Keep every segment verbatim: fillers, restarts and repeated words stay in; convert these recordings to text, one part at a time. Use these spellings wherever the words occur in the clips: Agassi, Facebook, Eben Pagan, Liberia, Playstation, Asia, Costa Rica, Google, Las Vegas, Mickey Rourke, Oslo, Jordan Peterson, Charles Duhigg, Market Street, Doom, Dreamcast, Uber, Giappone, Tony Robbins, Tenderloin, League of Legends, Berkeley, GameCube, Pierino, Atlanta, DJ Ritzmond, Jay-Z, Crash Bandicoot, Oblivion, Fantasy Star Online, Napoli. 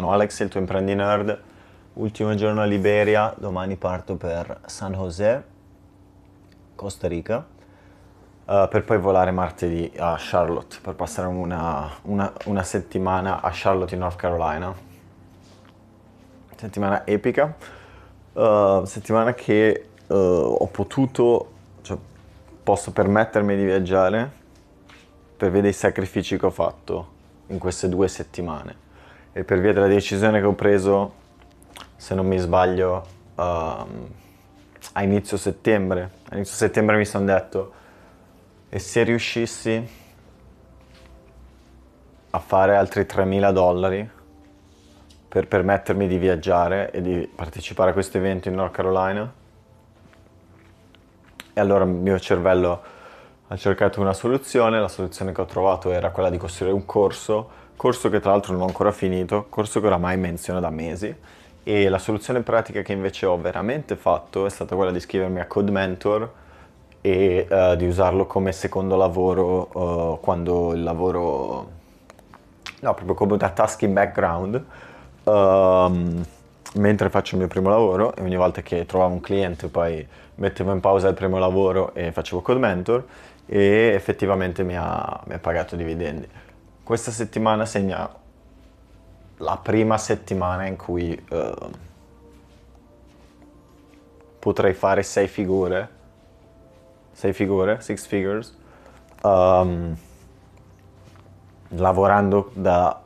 Sono Alex, il tuo imprendinerd. Ultimo giorno a Liberia, domani parto per San José, Costa Rica, uh, per poi volare martedì a Charlotte, per passare una, una, una settimana a Charlotte in North Carolina. Settimana epica, uh, settimana che uh, ho potuto, cioè posso permettermi di viaggiare per via dei sacrifici che ho fatto in queste due settimane e per via della decisione che ho preso, se non mi sbaglio, uh, a inizio settembre. A inizio settembre mi sono detto, e se riuscissi a fare altri tremila dollari per permettermi di viaggiare e di partecipare a questo evento in North Carolina? E allora il mio cervello ha cercato una soluzione, la soluzione che ho trovato era quella di costruire un corso, corso che tra l'altro non ho ancora finito, corso che oramai menziono da mesi. E la soluzione pratica che invece ho veramente fatto è stata quella di iscrivermi a CodeMentor e uh, di usarlo come secondo lavoro uh, quando il lavoro... no, proprio come una task in background, um, mentre faccio il mio primo lavoro, e ogni volta che trovavo un cliente poi mettevo in pausa il primo lavoro e facevo CodeMentor, e effettivamente mi ha, mi ha pagato dividendi. Questa settimana segna la prima settimana in cui uh, potrei fare sei figure, sei figure, six figures, um, lavorando da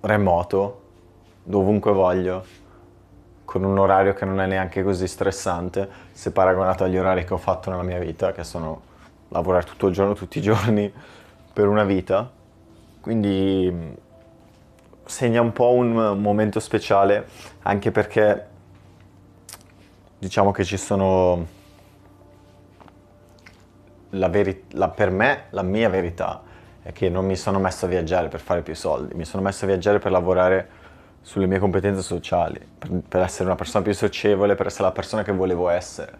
remoto, dovunque voglio, con un orario che non è neanche così stressante, se paragonato agli orari che ho fatto nella mia vita, che sono lavorare tutto il giorno, tutti i giorni, per una vita. Quindi segna un po' un momento speciale, anche perché diciamo che ci sono la verità, per me la mia verità è che non mi sono messo a viaggiare per fare più soldi, mi sono messo a viaggiare per lavorare sulle mie competenze sociali, per, per essere una persona più socievole, per essere la persona che volevo essere,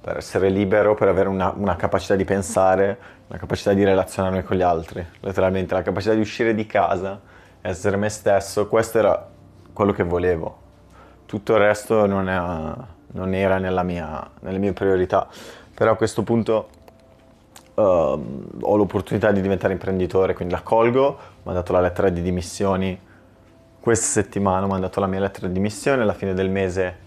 per essere libero, per avere una, una capacità di pensare, una capacità di relazionarmi con gli altri, letteralmente la capacità di uscire di casa, essere me stesso. Questo era quello che volevo, tutto il resto non era, non era nella mia, nelle mie priorità, però a questo punto uh, ho l'opportunità di diventare imprenditore, quindi la colgo. Ho mandato la lettera di dimissioni questa settimana, ho mandato la mia lettera di dimissione, alla fine del mese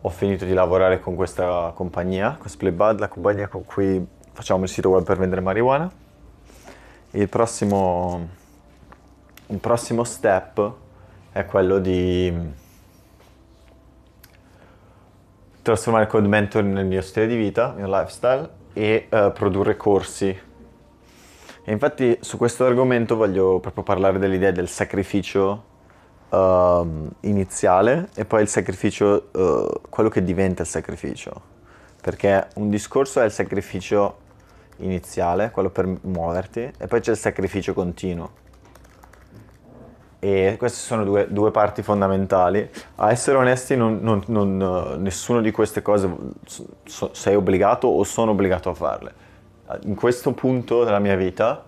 ho finito di lavorare con questa compagnia, CosplayBud, la compagnia con cui facciamo il sito web per vendere marijuana, e il prossimo... il prossimo step è quello di trasformare CodeMentor nel mio stile di vita, nel mio lifestyle, e uh, produrre corsi. E infatti su questo argomento voglio proprio parlare dell'idea del sacrificio uh, iniziale e poi il sacrificio, uh, quello che diventa il sacrificio. Perché un discorso è il sacrificio iniziale, quello per muoverti, e poi c'è il sacrificio continuo. E queste sono due, due parti fondamentali. A essere onesti, non, non, non, nessuno di queste cose so, sei obbligato o sono obbligato a farle. In questo punto della mia vita,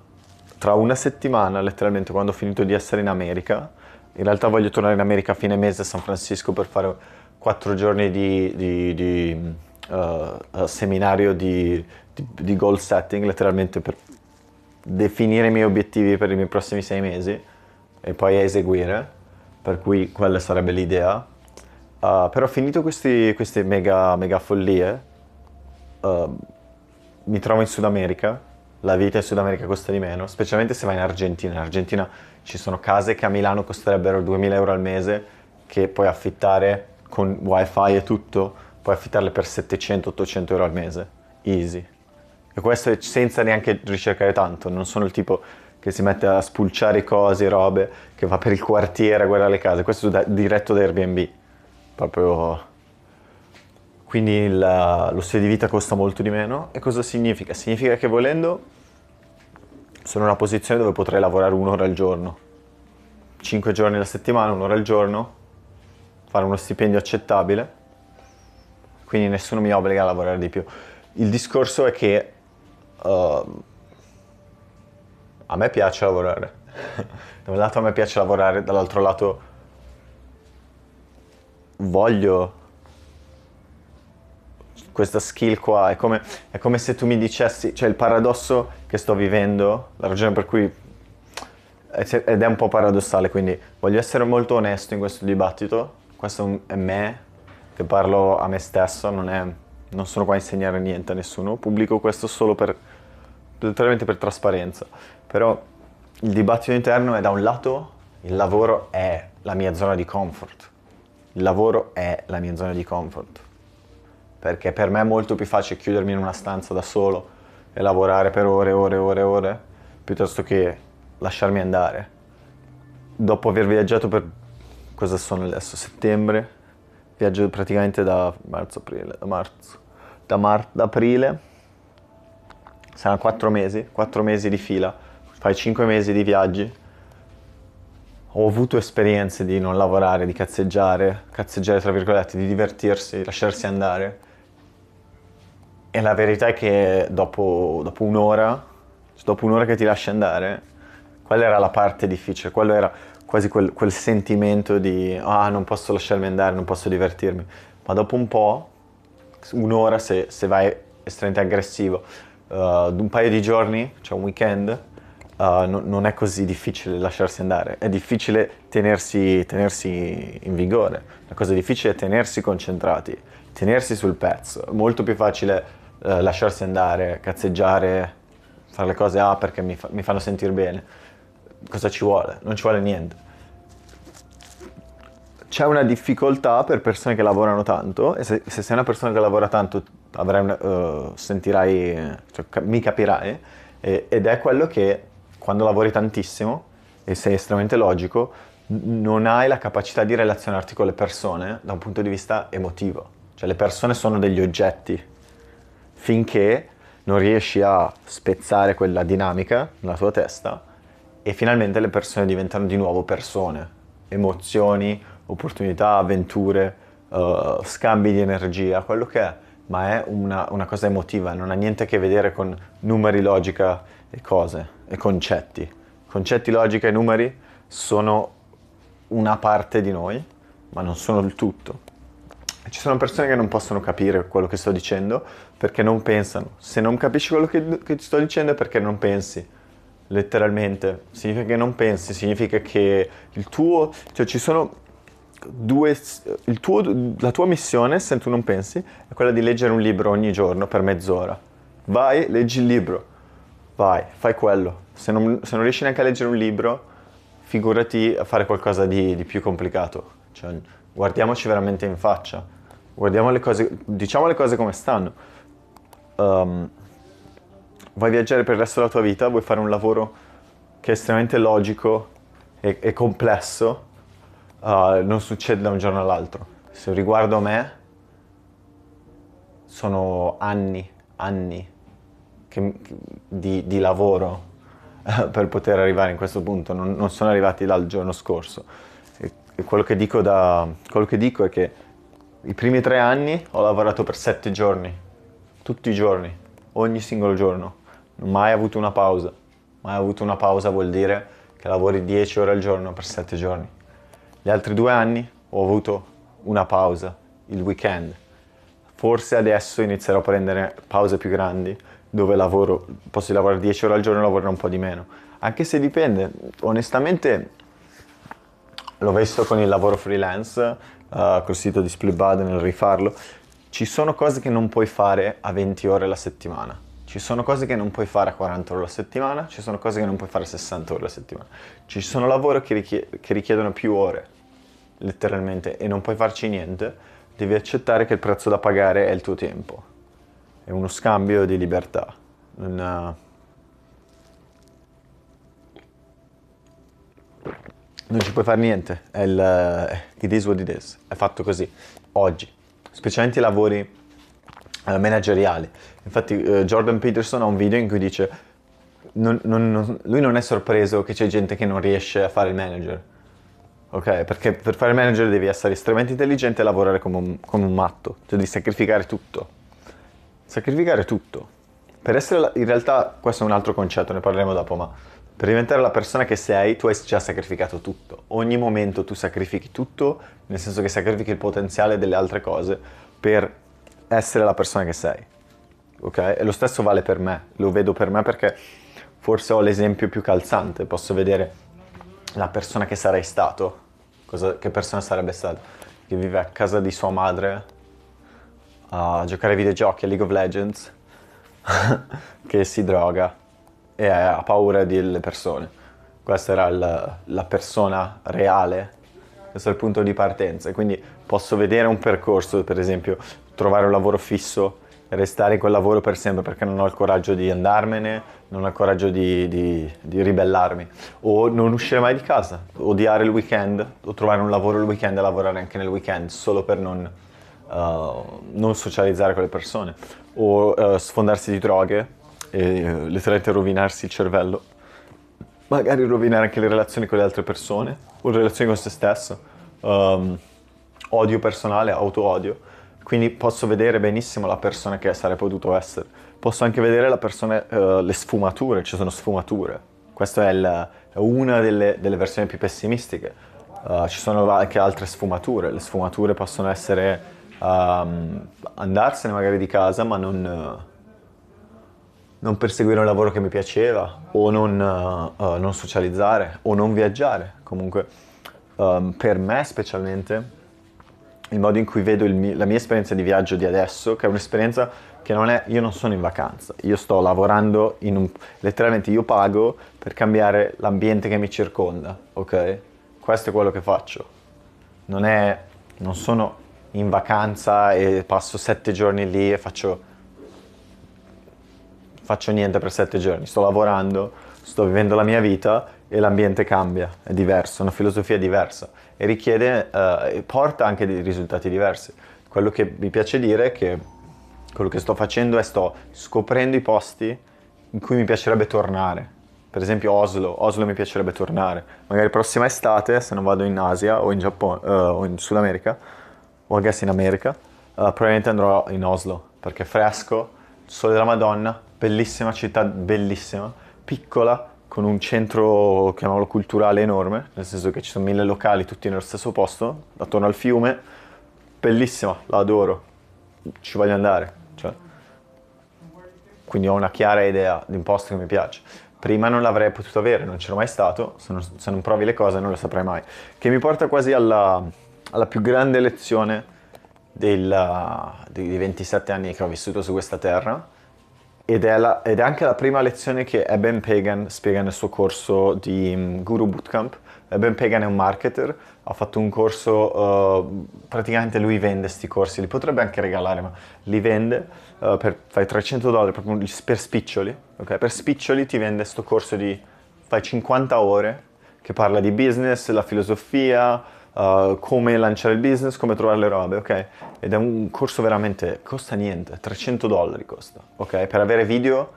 tra una settimana, letteralmente quando ho finito di essere in America, in realtà voglio tornare in America a fine mese a San Francisco per fare quattro giorni di, di, di uh, seminario di, di, di goal setting, letteralmente per definire i miei obiettivi per i miei prossimi sei mesi. E poi a eseguire, per cui quella sarebbe l'idea. Uh, però finito questi, queste mega, mega follie, uh, mi trovo in Sud America, la vita in Sud America costa di meno, specialmente se vai in Argentina. In Argentina ci sono case che a Milano costerebbero duemila euro al mese, che puoi affittare con wifi e tutto, puoi affittarle per settecento ottocento euro al mese, easy. E questo è senza neanche ricercare tanto, non sono il tipo che si mette a spulciare cose, robe, che va per il quartiere a guardare le case. Questo è diretto da Airbnb, proprio. Quindi il, lo stile di vita costa molto di meno. E cosa significa? Significa che volendo sono in una posizione dove potrei lavorare un'ora al giorno, cinque giorni alla settimana, un'ora al giorno, fare uno stipendio accettabile, quindi nessuno mi obbliga a lavorare di più. Il discorso è che... Uh, a me piace lavorare, da un lato a me piace lavorare, dall'altro lato voglio questa skill qua. È come, è come se tu mi dicessi, cioè il paradosso che sto vivendo, la ragione per cui, ed è un po' paradossale, quindi voglio essere molto onesto in questo dibattito. Questo è me che parlo a me stesso, non, è, non sono qua a insegnare niente a nessuno, pubblico questo solo per, letteralmente per trasparenza. Però il dibattito interno è, da un lato il lavoro è la mia zona di comfort, il lavoro è la mia zona di comfort, perché per me è molto più facile chiudermi in una stanza da solo e lavorare per ore e ore e ore e ore, piuttosto che lasciarmi andare. Dopo aver viaggiato per, cosa sono adesso, settembre, viaggio praticamente da marzo, aprile, da marzo, da mar- da aprile, saranno quattro mesi, quattro mesi di fila, fai cinque mesi di viaggi, ho avuto esperienze di non lavorare, di cazzeggiare, cazzeggiare tra virgolette, di divertirsi, lasciarsi andare, e la verità è che dopo, dopo un'ora, dopo un'ora che ti lasci andare, quella era la parte difficile, quello era quasi quel, quel sentimento di ah, non posso lasciarmi andare, non posso divertirmi. Ma dopo un po', un'ora se, se vai estremamente aggressivo, uh, un paio di giorni, cioè un weekend, uh, no, non è così difficile lasciarsi andare, è difficile tenersi, tenersi in vigore, la cosa difficile è tenersi concentrati, tenersi sul pezzo. È molto più facile uh, lasciarsi andare, cazzeggiare, fare le cose ah, perché mi, fa, mi fanno sentire bene. Cosa ci vuole? Non ci vuole niente. C'è una difficoltà per persone che lavorano tanto, e se, se sei una persona che lavora tanto avrai una, uh, sentirai, cioè, mi capirai, e, ed è quello che quando lavori tantissimo e sei estremamente logico non hai la capacità di relazionarti con le persone da un punto di vista emotivo. Cioè le persone sono degli oggetti, finché non riesci a spezzare quella dinamica nella tua testa. E finalmente le persone diventano di nuovo persone, emozioni, opportunità, avventure, uh, scambi di energia, quello che è, ma è una, una cosa emotiva, non ha niente a che vedere con numeri, logica e cose, e concetti. Concetti, logica e numeri sono una parte di noi, ma non sono il tutto. Ci sono persone che non possono capire quello che sto dicendo perché non pensano. Se non capisci quello che, che ti sto dicendo è perché non pensi. Letteralmente, significa che non pensi, significa che il tuo, cioè ci sono due, il tuo, la tua missione, se tu non pensi, è quella di leggere un libro ogni giorno per mezz'ora. Vai, leggi il libro, vai, fai quello. Se non, se non riesci neanche a leggere un libro, figurati a fare qualcosa di, di più complicato. Cioè, guardiamoci veramente in faccia, guardiamo le cose, diciamo le cose come stanno. Um, Vuoi viaggiare per il resto della tua vita, vuoi fare un lavoro che è estremamente logico e, e complesso, uh, non succede da un giorno all'altro. Se riguardo a me, sono anni, anni che, di, di lavoro uh, per poter arrivare in questo punto, non, non sono arrivati dal giorno scorso. E, e quello, che dico da, quello che dico è che i primi tre anni ho lavorato per sette giorni, tutti i giorni, ogni singolo giorno. Non ho mai avuto una pausa. Mai avuto una pausa vuol dire che lavori dieci ore al giorno per sette giorni. Gli altri due anni ho avuto una pausa, il weekend. Forse adesso inizierò a prendere pause più grandi, dove lavoro, posso lavorare dieci ore al giorno e lavorare un po' di meno. Anche se dipende, onestamente l'ho visto con il lavoro freelance, uh, col sito di CosplayBud nel rifarlo. Ci sono cose che non puoi fare a venti ore la settimana, ci sono cose che non puoi fare a quaranta ore la settimana, ci sono cose che non puoi fare a sessanta ore la settimana. Ci sono lavori che, richie- che richiedono più ore, letteralmente, e non puoi farci niente, devi accettare che il prezzo da pagare è il tuo tempo. È uno scambio di libertà. Una... Non ci puoi fare niente, è il... It is what it is, è fatto così, oggi. Specialmente i lavori eh, manageriali. Infatti eh, Jordan Peterson ha un video in cui dice non, non, non, lui non è sorpreso che c'è gente che non riesce a fare il manager, ok? Perché per fare il manager devi essere estremamente intelligente e lavorare come un, come un matto, cioè devi sacrificare tutto, sacrificare tutto per essere la, in realtà questo è un altro concetto, ne parleremo dopo, ma Per diventare la persona che sei, tu hai già sacrificato tutto. Ogni momento tu sacrifichi tutto, nel senso che sacrifichi il potenziale delle altre cose per essere la persona che sei. Ok? E lo stesso vale per me, lo vedo per me perché forse ho l'esempio più calzante, posso vedere la persona che sarei stato, cosa, che persona sarebbe stata, che vive a casa di sua madre a giocare ai videogiochi, a League of Legends, che si droga e ha paura delle persone. Questa era la, la persona reale, questo è il punto di partenza. Quindi posso vedere un percorso, per esempio trovare un lavoro fisso e restare in quel lavoro per sempre perché non ho il coraggio di andarmene, non ho il coraggio di, di, di ribellarmi, o non uscire mai di casa, odiare il weekend, o trovare un lavoro il weekend e lavorare anche nel weekend solo per non, uh, non socializzare con le persone, o uh, sfondarsi di droghe e letteralmente rovinarsi il cervello, magari rovinare anche le relazioni con le altre persone o le relazioni con se stesso, um, odio personale, auto-odio. Quindi posso vedere benissimo la persona che sarei potuto essere, posso anche vedere la persona, uh, le sfumature, ci sono sfumature, questa è, la, è una delle, delle versioni più pessimistiche, uh, ci sono anche altre sfumature, le sfumature possono essere um, andarsene magari di casa ma non... Uh, non perseguire un lavoro che mi piaceva, o non, uh, uh, non socializzare, o non viaggiare. Comunque, um, per me specialmente, il modo in cui vedo il mio, la mia esperienza di viaggio di adesso, che è un'esperienza che non è... Io non sono in vacanza, io sto lavorando in un... Letteralmente io pago per cambiare l'ambiente che mi circonda, ok? Questo è quello che faccio. Non è... Non sono in vacanza e passo sette giorni lì e faccio... faccio niente per sette giorni, sto lavorando, sto vivendo la mia vita e l'ambiente cambia, è diverso, è una filosofia diversa e richiede, eh, porta anche dei risultati diversi. Quello che mi piace dire è che quello che sto facendo è sto scoprendo i posti in cui mi piacerebbe tornare. Per esempio Oslo, Oslo mi piacerebbe tornare, magari prossima estate se non vado in Asia o in Giappone, eh, o in Sud America o anche in America, eh, probabilmente andrò in Oslo perché è fresco, sole della Madonna, bellissima città, bellissima, piccola, con un centro, chiamiamolo culturale, enorme, nel senso che ci sono mille locali tutti nello stesso posto, attorno al fiume, bellissima, la adoro, ci voglio andare, cioè. Quindi ho una chiara idea di un posto che mi piace. Prima non l'avrei potuto avere, non c'ero mai stato, se non, se non provi le cose non lo saprai mai. Che mi porta quasi alla, alla più grande lezione della, dei ventisette anni che ho vissuto su questa terra. Ed è, la, ed è anche la prima lezione che Eben Pagan spiega nel suo corso di um, Guru Bootcamp. Eben Pagan è un marketer, ha fatto un corso, uh, praticamente lui vende questi corsi, li potrebbe anche regalare, ma li vende uh, per fai trecento dollari, proprio per spiccioli, ok? Per spiccioli ti vende questo corso di fai cinquanta ore, che parla di business, la filosofia, uh, come lanciare il business, come trovare le robe, ok? Ed è un corso veramente, costa niente, trecento dollari costa, ok? Per avere video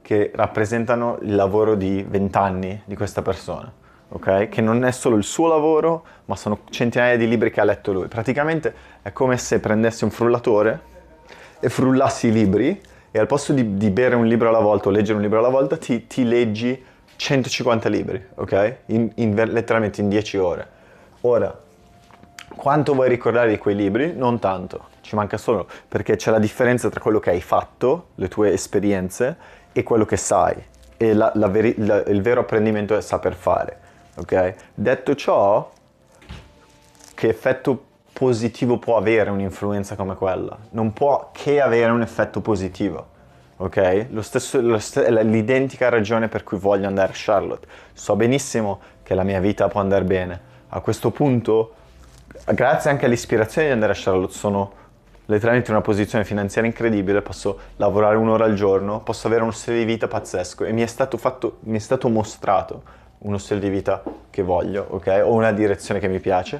che rappresentano il lavoro di venti anni di questa persona, ok? Che non è solo il suo lavoro, ma sono centinaia di libri che ha letto lui. Praticamente è come se prendessi un frullatore e frullassi i libri e al posto di, di bere un libro alla volta o leggere un libro alla volta ti, ti leggi centocinquanta libri, ok? In, in, letteralmente in dieci ore. Ora, quanto vuoi ricordare di quei libri? Non tanto, ci manca solo, perché c'è la differenza tra quello che hai fatto, le tue esperienze, e quello che sai, e la, la veri, la, il vero apprendimento è saper fare, ok? Detto ciò, che effetto positivo può avere un'influenza come quella? Non può che avere un effetto positivo, ok? Lo stesso, lo st- l'identica ragione per cui voglio andare a Charlotte. So benissimo che la mia vita può andare bene. A questo punto, grazie anche all'ispirazione di andare a Charlotte, sono letteralmente in una posizione finanziaria incredibile, posso lavorare un'ora al giorno, posso avere uno stile di vita pazzesco e mi è stato fatto, mi è stato mostrato uno stile di vita che voglio, ok? O una direzione che mi piace,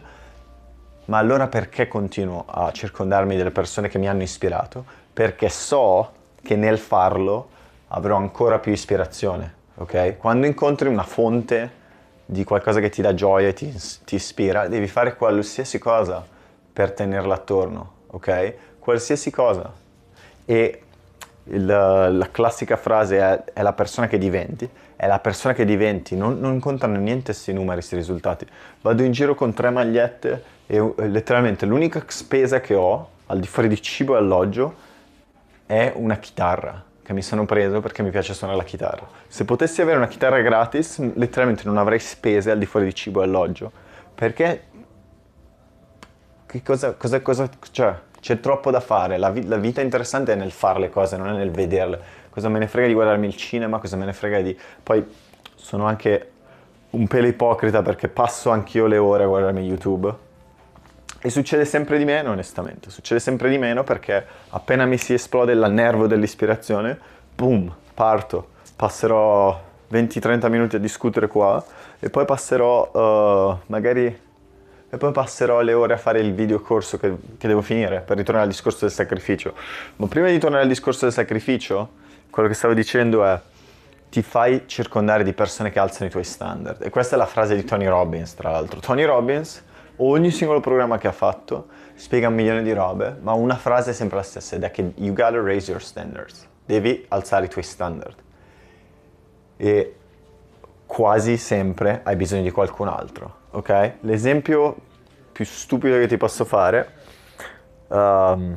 ma allora perché continuo a circondarmi delle persone che mi hanno ispirato? Perché so che nel farlo avrò ancora più ispirazione, ok? Quando incontri una fonte di qualcosa che ti dà gioia e ti, ti ispira, devi fare qualsiasi cosa per tenerla attorno, ok? Qualsiasi cosa. E il, la classica frase è, è la persona che diventi, è la persona che diventi, non, non contano niente questi numeri, questi risultati. Vado in giro con tre magliette e letteralmente l'unica spesa che ho, al di fuori di cibo e alloggio, è una chitarra che mi sono preso perché mi piace suonare la chitarra. Se potessi avere una chitarra gratis, letteralmente non avrei spese al di fuori di cibo e alloggio, perché che cosa, cosa, cosa cioè, c'è troppo da fare. La, vi, la vita interessante è nel fare le cose, non è nel vederle. Cosa me ne frega di guardarmi il cinema, cosa me ne frega di... Poi sono anche un pelo ipocrita perché passo anch'io le ore a guardarmi YouTube, e succede sempre di meno, onestamente, succede sempre di meno perché appena mi si esplode il nervo dell'ispirazione, boom, parto, passerò venti trenta minuti a discutere qua e poi passerò uh, magari... e poi passerò le ore a fare il video corso che, che devo finire, per ritornare al discorso del sacrificio. Ma prima di tornare al discorso del sacrificio, quello che stavo dicendo è: ti fai circondare di persone che alzano i tuoi standard. E questa è la frase di Tony Robbins, tra l'altro. Tony Robbins, ogni singolo programma che ha fatto, spiega un milione di robe, ma una frase è sempre la stessa, ed è che you gotta raise your standards. Devi alzare i tuoi standard. E quasi sempre hai bisogno di qualcun altro. Ok? L'esempio più stupido che ti posso fare, um,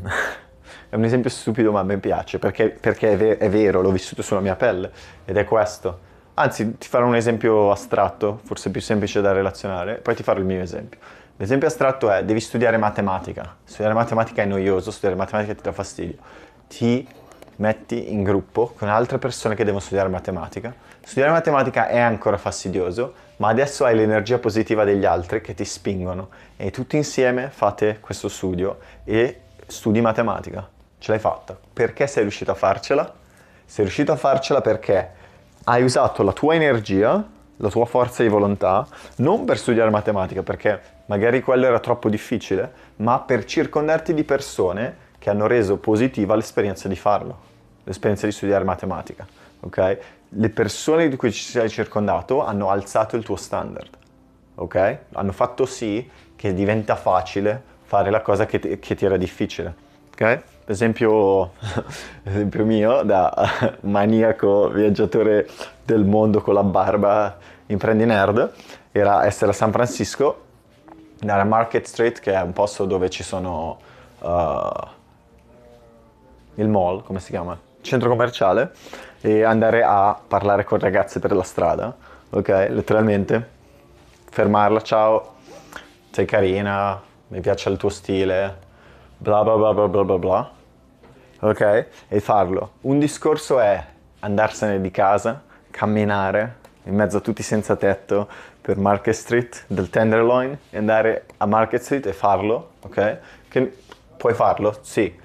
è un esempio stupido ma mi piace, perché, perché è, ver- è vero, l'ho vissuto sulla mia pelle, ed è questo. Anzi, ti farò un esempio astratto, forse più semplice da relazionare, poi ti farò il mio esempio. L'esempio astratto è: devi studiare matematica. Studiare matematica è noioso, studiare matematica ti dà fastidio. Ti metti in gruppo con altre persone che devono studiare matematica. Studiare matematica è ancora fastidioso, ma adesso hai l'energia positiva degli altri che ti spingono, e tutti insieme fate questo studio e studi matematica. Ce l'hai fatta. Perché sei riuscito a farcela? Sei riuscito a farcela perché hai usato la tua energia, la tua forza di volontà, non per studiare matematica, perché magari quello era troppo difficile, ma per circondarti di persone che hanno reso positiva l'esperienza di farlo, l'esperienza di studiare matematica, ok? Le persone di cui ci sei circondato hanno alzato il tuo standard, ok? Hanno fatto sì che diventa facile fare la cosa che ti, che ti era difficile, ok? Esempio, esempio mio, da maniaco viaggiatore del mondo con la barba, imprendi nerd, era essere a San Francisco, andare a Market Street, che è un posto dove ci sono... Uh, il mall, come si chiama? Centro commerciale, e andare a parlare con ragazze per la strada, ok? Letteralmente fermarla, ciao, sei carina, mi piace il tuo stile, bla bla bla bla bla bla bla, ok? E farlo. Un discorso è andarsene di casa, camminare in mezzo a tutti senza tetto per Market Street del Tenderloin, e andare a Market Street e farlo, ok? Che puoi farlo? Sì.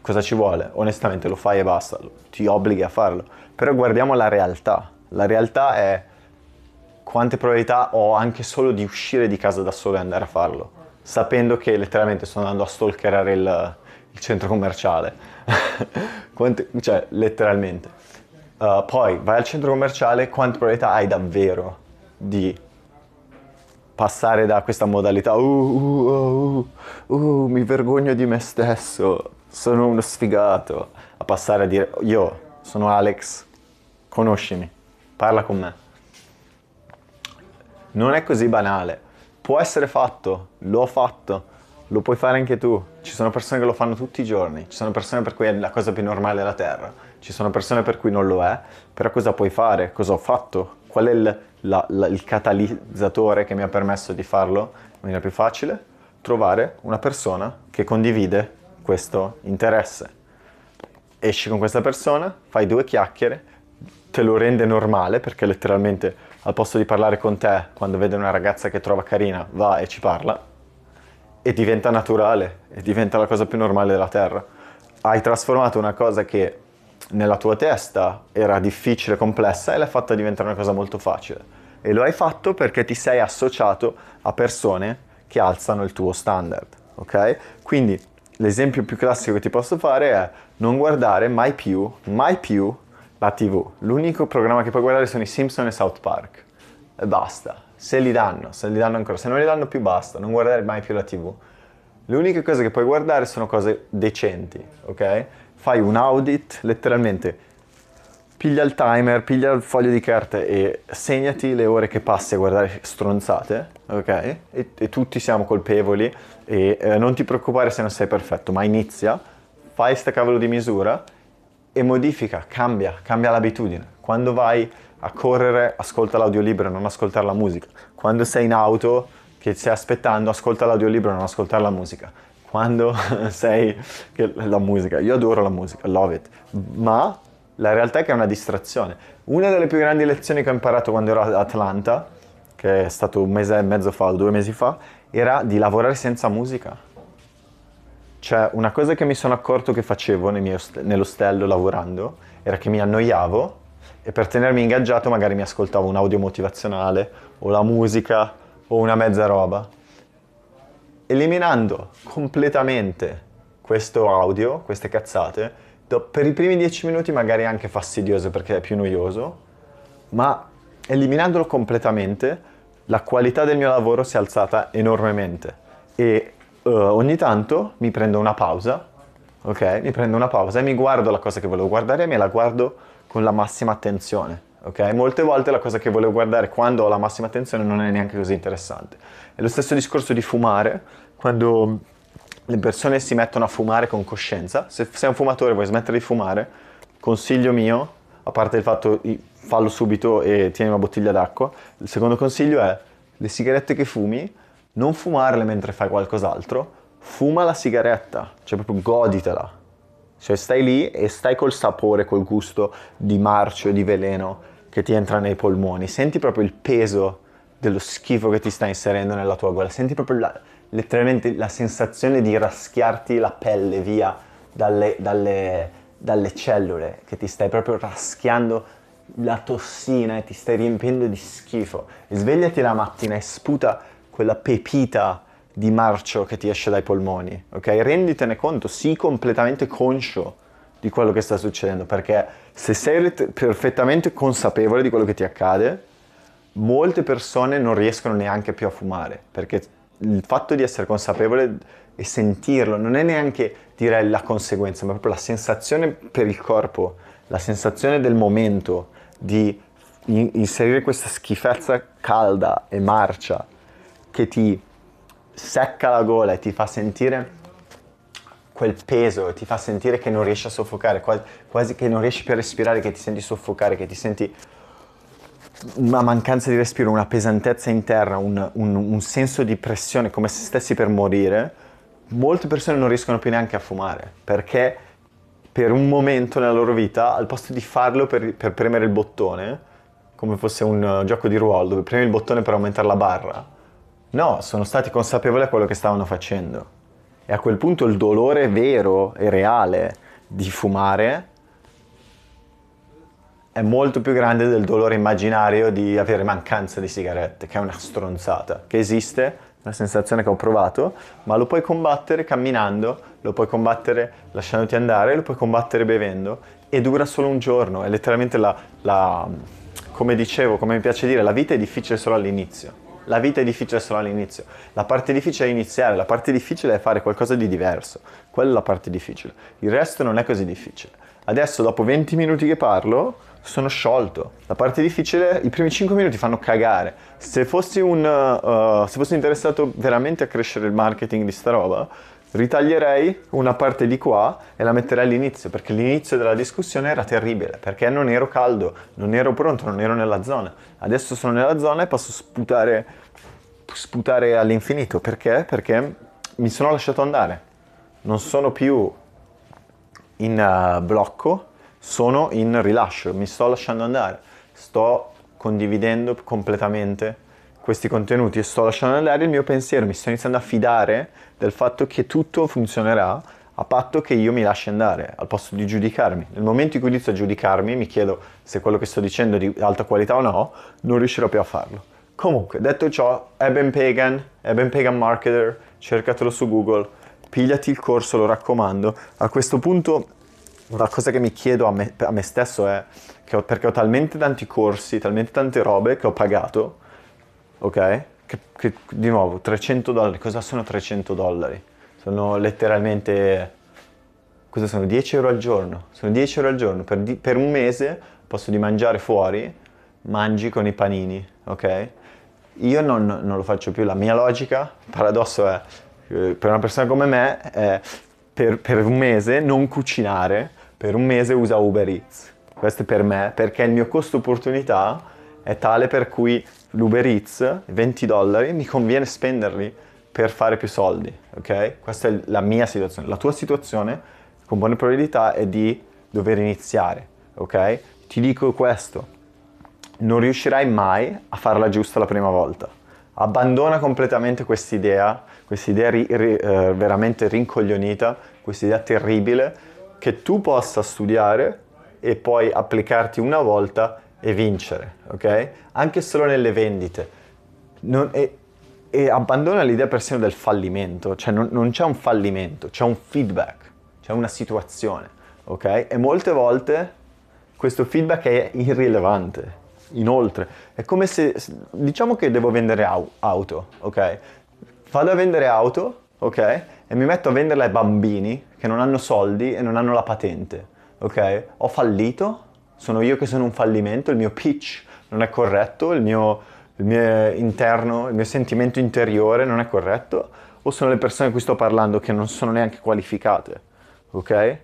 Cosa ci vuole? Onestamente lo fai e basta, ti obblighi a farlo. Però guardiamo la realtà. La realtà è: quante probabilità ho anche solo di uscire di casa da solo e andare a farlo, sapendo che letteralmente sto andando a stalkerare il, il centro commerciale. Quante, cioè, letteralmente. Uh, poi vai al centro commerciale, quante probabilità hai davvero di passare da questa modalità uh, uh, uh, uh, mi vergogno di me stesso, sono uno sfigato, a passare a dire: io sono Alex, conoscimi, parla con me. Non è così banale, può essere fatto, l'ho fatto, lo puoi fare anche tu. Ci sono persone che lo fanno tutti i giorni, ci sono persone per cui è la cosa più normale della terra, ci sono persone per cui non lo è. Però cosa puoi fare? Cosa ho fatto? Qual è il, la, la, il catalizzatore che mi ha permesso di farlo in maniera più facile? Trovare una persona che condivide questo interesse. Esci con questa persona, fai due chiacchiere, te lo rende normale, perché letteralmente al posto di parlare con te, quando vede una ragazza che trova carina, va e ci parla, e diventa naturale, e diventa la cosa più normale della terra. Hai trasformato una cosa che nella tua testa era difficile, complessa, e l'hai fatta diventare una cosa molto facile. E lo hai fatto perché ti sei associato a persone che alzano il tuo standard, ok? Quindi l'esempio più classico che ti posso fare è: non guardare mai più, mai più la tivù. L'unico programma che puoi guardare sono i Simpson e South Park. E basta. Se li danno, se li danno ancora. Se non li danno più, basta. Non guardare mai più la tivù. Le uniche cose che puoi guardare sono cose decenti, ok? Fai un audit, letteralmente, piglia il timer, piglia il foglio di carta e segnati le ore che passi a guardare stronzate, ok? E, e tutti siamo colpevoli e eh, non ti preoccupare se non sei perfetto, ma inizia, fai sta cavolo di misura e modifica, cambia, cambia l'abitudine. Quando vai a correre, ascolta l'audiolibro e non ascoltare la musica. Quando sei in auto, che stai aspettando, ascolta l'audiolibro e non ascoltare la musica. Quando sei... Che la musica, io adoro la musica, love it, ma la realtà è che è una distrazione. Una delle più grandi lezioni che ho imparato quando ero ad Atlanta, che è stato un mese e mezzo fa o due mesi fa, era di lavorare senza musica. Cioè, una cosa che mi sono accorto che facevo nei miei ost- nell'ostello lavorando era che mi annoiavo e per tenermi ingaggiato magari mi ascoltavo un audio motivazionale o la musica o una mezza roba. Eliminando completamente questo audio, queste cazzate, do, per i primi dieci minuti magari anche fastidioso perché è più noioso, ma eliminandolo completamente la qualità del mio lavoro si è alzata enormemente e uh, ogni tanto mi prendo una pausa, ok? Mi prendo una pausa e mi guardo la cosa che volevo guardare e me la guardo con la massima attenzione. Okay? Molte volte la cosa che volevo guardare quando ho la massima attenzione non è neanche così interessante. È lo stesso discorso di fumare, quando le persone si mettono a fumare con coscienza. Se sei un fumatore e vuoi smettere di fumare, consiglio mio, a parte il fatto fallo subito e tieni una bottiglia d'acqua, il secondo consiglio è le sigarette che fumi, non fumarle mentre fai qualcos'altro, fuma la sigaretta, cioè proprio goditela. Cioè stai lì e stai col sapore, col gusto di marcio, di veleno che ti entra nei polmoni. Senti proprio il peso dello schifo che ti sta inserendo nella tua gola. Senti proprio la, letteralmente la sensazione di raschiarti la pelle via dalle, dalle, dalle cellule. Che ti stai proprio raschiando la tossina e ti stai riempiendo di schifo. E svegliati la mattina e sputa quella pepita di marcio che ti esce dai polmoni, ok? Renditene conto, sii completamente conscio di quello che sta succedendo, perché se sei perfettamente consapevole di quello che ti accade, molte persone non riescono neanche più a fumare, perché il fatto di essere consapevole e sentirlo non è neanche, direi, la conseguenza, ma proprio la sensazione per il corpo, la sensazione del momento di inserire questa schifezza calda e marcia che ti secca la gola e ti fa sentire quel peso, ti fa sentire che non riesci a soffocare, quasi, quasi che non riesci più a respirare, che ti senti soffocare, che ti senti una mancanza di respiro, una pesantezza interna, un, un, un senso di pressione, come se stessi per morire. Molte persone non riescono più neanche a fumare, perché per un momento nella loro vita, al posto di farlo per, per premere il bottone, come fosse un gioco di ruolo, dove premi il bottone per aumentare la barra, no, sono stati consapevoli a quello che stavano facendo. E a quel punto il dolore vero e reale di fumare è molto più grande del dolore immaginario di avere mancanza di sigarette, che è una stronzata, che esiste, una sensazione che ho provato, ma lo puoi combattere camminando, lo puoi combattere lasciandoti andare, lo puoi combattere bevendo, e dura solo un giorno. È letteralmente la, la come dicevo, come mi piace dire, la vita è difficile solo all'inizio. La vita è difficile solo all'inizio, la parte difficile è iniziare, la parte difficile è fare qualcosa di diverso, quella è la parte difficile, il resto non è così difficile. Adesso dopo venti minuti che parlo sono sciolto, la parte difficile, i primi cinque minuti fanno cagare. Se fossi, un, uh, se fossi interessato veramente a crescere il marketing di sta roba, ritaglierei una parte di qua e la metterei all'inizio, perché l'inizio della discussione era terribile, perché non ero caldo, non ero pronto, non ero nella zona. Adesso sono nella zona e posso sputare, sputare all'infinito. Perché? Perché mi sono lasciato andare, non sono più in uh, blocco, sono in rilascio, mi sto lasciando andare, sto condividendo completamente questi contenuti e sto lasciando andare il mio pensiero, mi sto iniziando a fidare del fatto che tutto funzionerà a patto che io mi lasci andare, al posto di giudicarmi. Nel momento in cui inizio a giudicarmi, mi chiedo se quello che sto dicendo è di alta qualità o no, non riuscirò più a farlo. Comunque, detto ciò, Eben Pagan, Eben Pagan Marketer, cercatelo su Google, pigliati il corso, lo raccomando. A questo punto, la cosa che mi chiedo a me, a me stesso è che ho, perché ho talmente tanti corsi, talmente tante robe che ho pagato, ok? Che, che, di nuovo, trecento dollari, cosa sono trecento dollari? sono letteralmente, cosa sono, dieci euro al giorno, sono dieci euro al giorno, per, di, per un mese posso di mangiare fuori, mangi con i panini, ok? Io non, non lo faccio più, la mia logica, il paradosso è, per una persona come me, è per, per un mese non cucinare, per un mese usa Uber Eats. Questo è per me, perché il mio costo opportunità è tale per cui l'Uber Eats, venti dollari, mi conviene spenderli per fare più soldi, ok? Questa è la mia situazione. La tua situazione, con buone probabilità, è di dover iniziare, ok? Ti dico questo. Non riuscirai mai a farla giusta la prima volta. Abbandona completamente quest'idea, quest'idea ri, ri, eh, veramente rincoglionita, quest'idea terribile, che tu possa studiare e poi applicarti una volta e vincere, ok? Anche solo nelle vendite. Non, e, e abbandona l'idea persino del fallimento, cioè non, non c'è un fallimento, c'è un feedback, c'è una situazione, ok? E molte volte questo feedback è irrilevante. Inoltre, è come se, diciamo che devo vendere au, auto, ok? Vado a vendere auto, ok? E mi metto a venderla ai bambini che non hanno soldi e non hanno la patente, ok? Ho fallito, sono io che sono un fallimento, il mio pitch non è corretto, il mio, il mio interno, il mio sentimento interiore non è corretto, o sono le persone a cui sto parlando che non sono neanche qualificate, ok?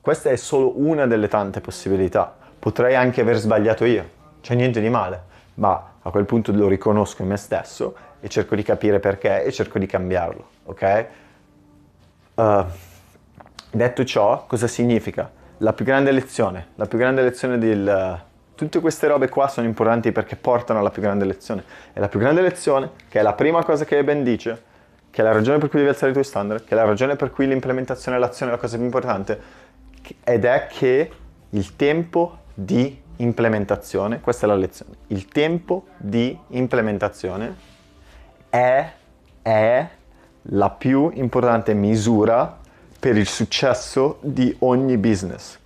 Questa è solo una delle tante possibilità. Potrei anche aver sbagliato io, c'è niente di male, ma a quel punto lo riconosco in me stesso e cerco di capire perché e cerco di cambiarlo, ok? Uh, detto ciò, cosa significa? La più grande lezione, la più grande lezione del... Uh, tutte queste robe qua sono importanti perché portano alla più grande lezione. E la più grande lezione, che è la prima cosa che Eben dice, che è la ragione per cui devi alzare i tuoi standard, che è la ragione per cui l'implementazione e l'azione è la cosa più importante, ed è che il tempo di implementazione, questa è la lezione, il tempo di implementazione è, è la più importante misura per il successo di ogni business.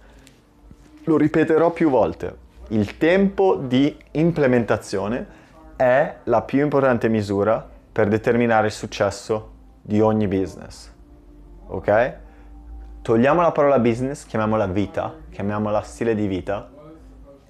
Lo ripeterò più volte, il tempo di implementazione è la più importante misura per determinare il successo di ogni business, ok? Togliamo la parola business, chiamiamola vita, chiamiamola stile di vita.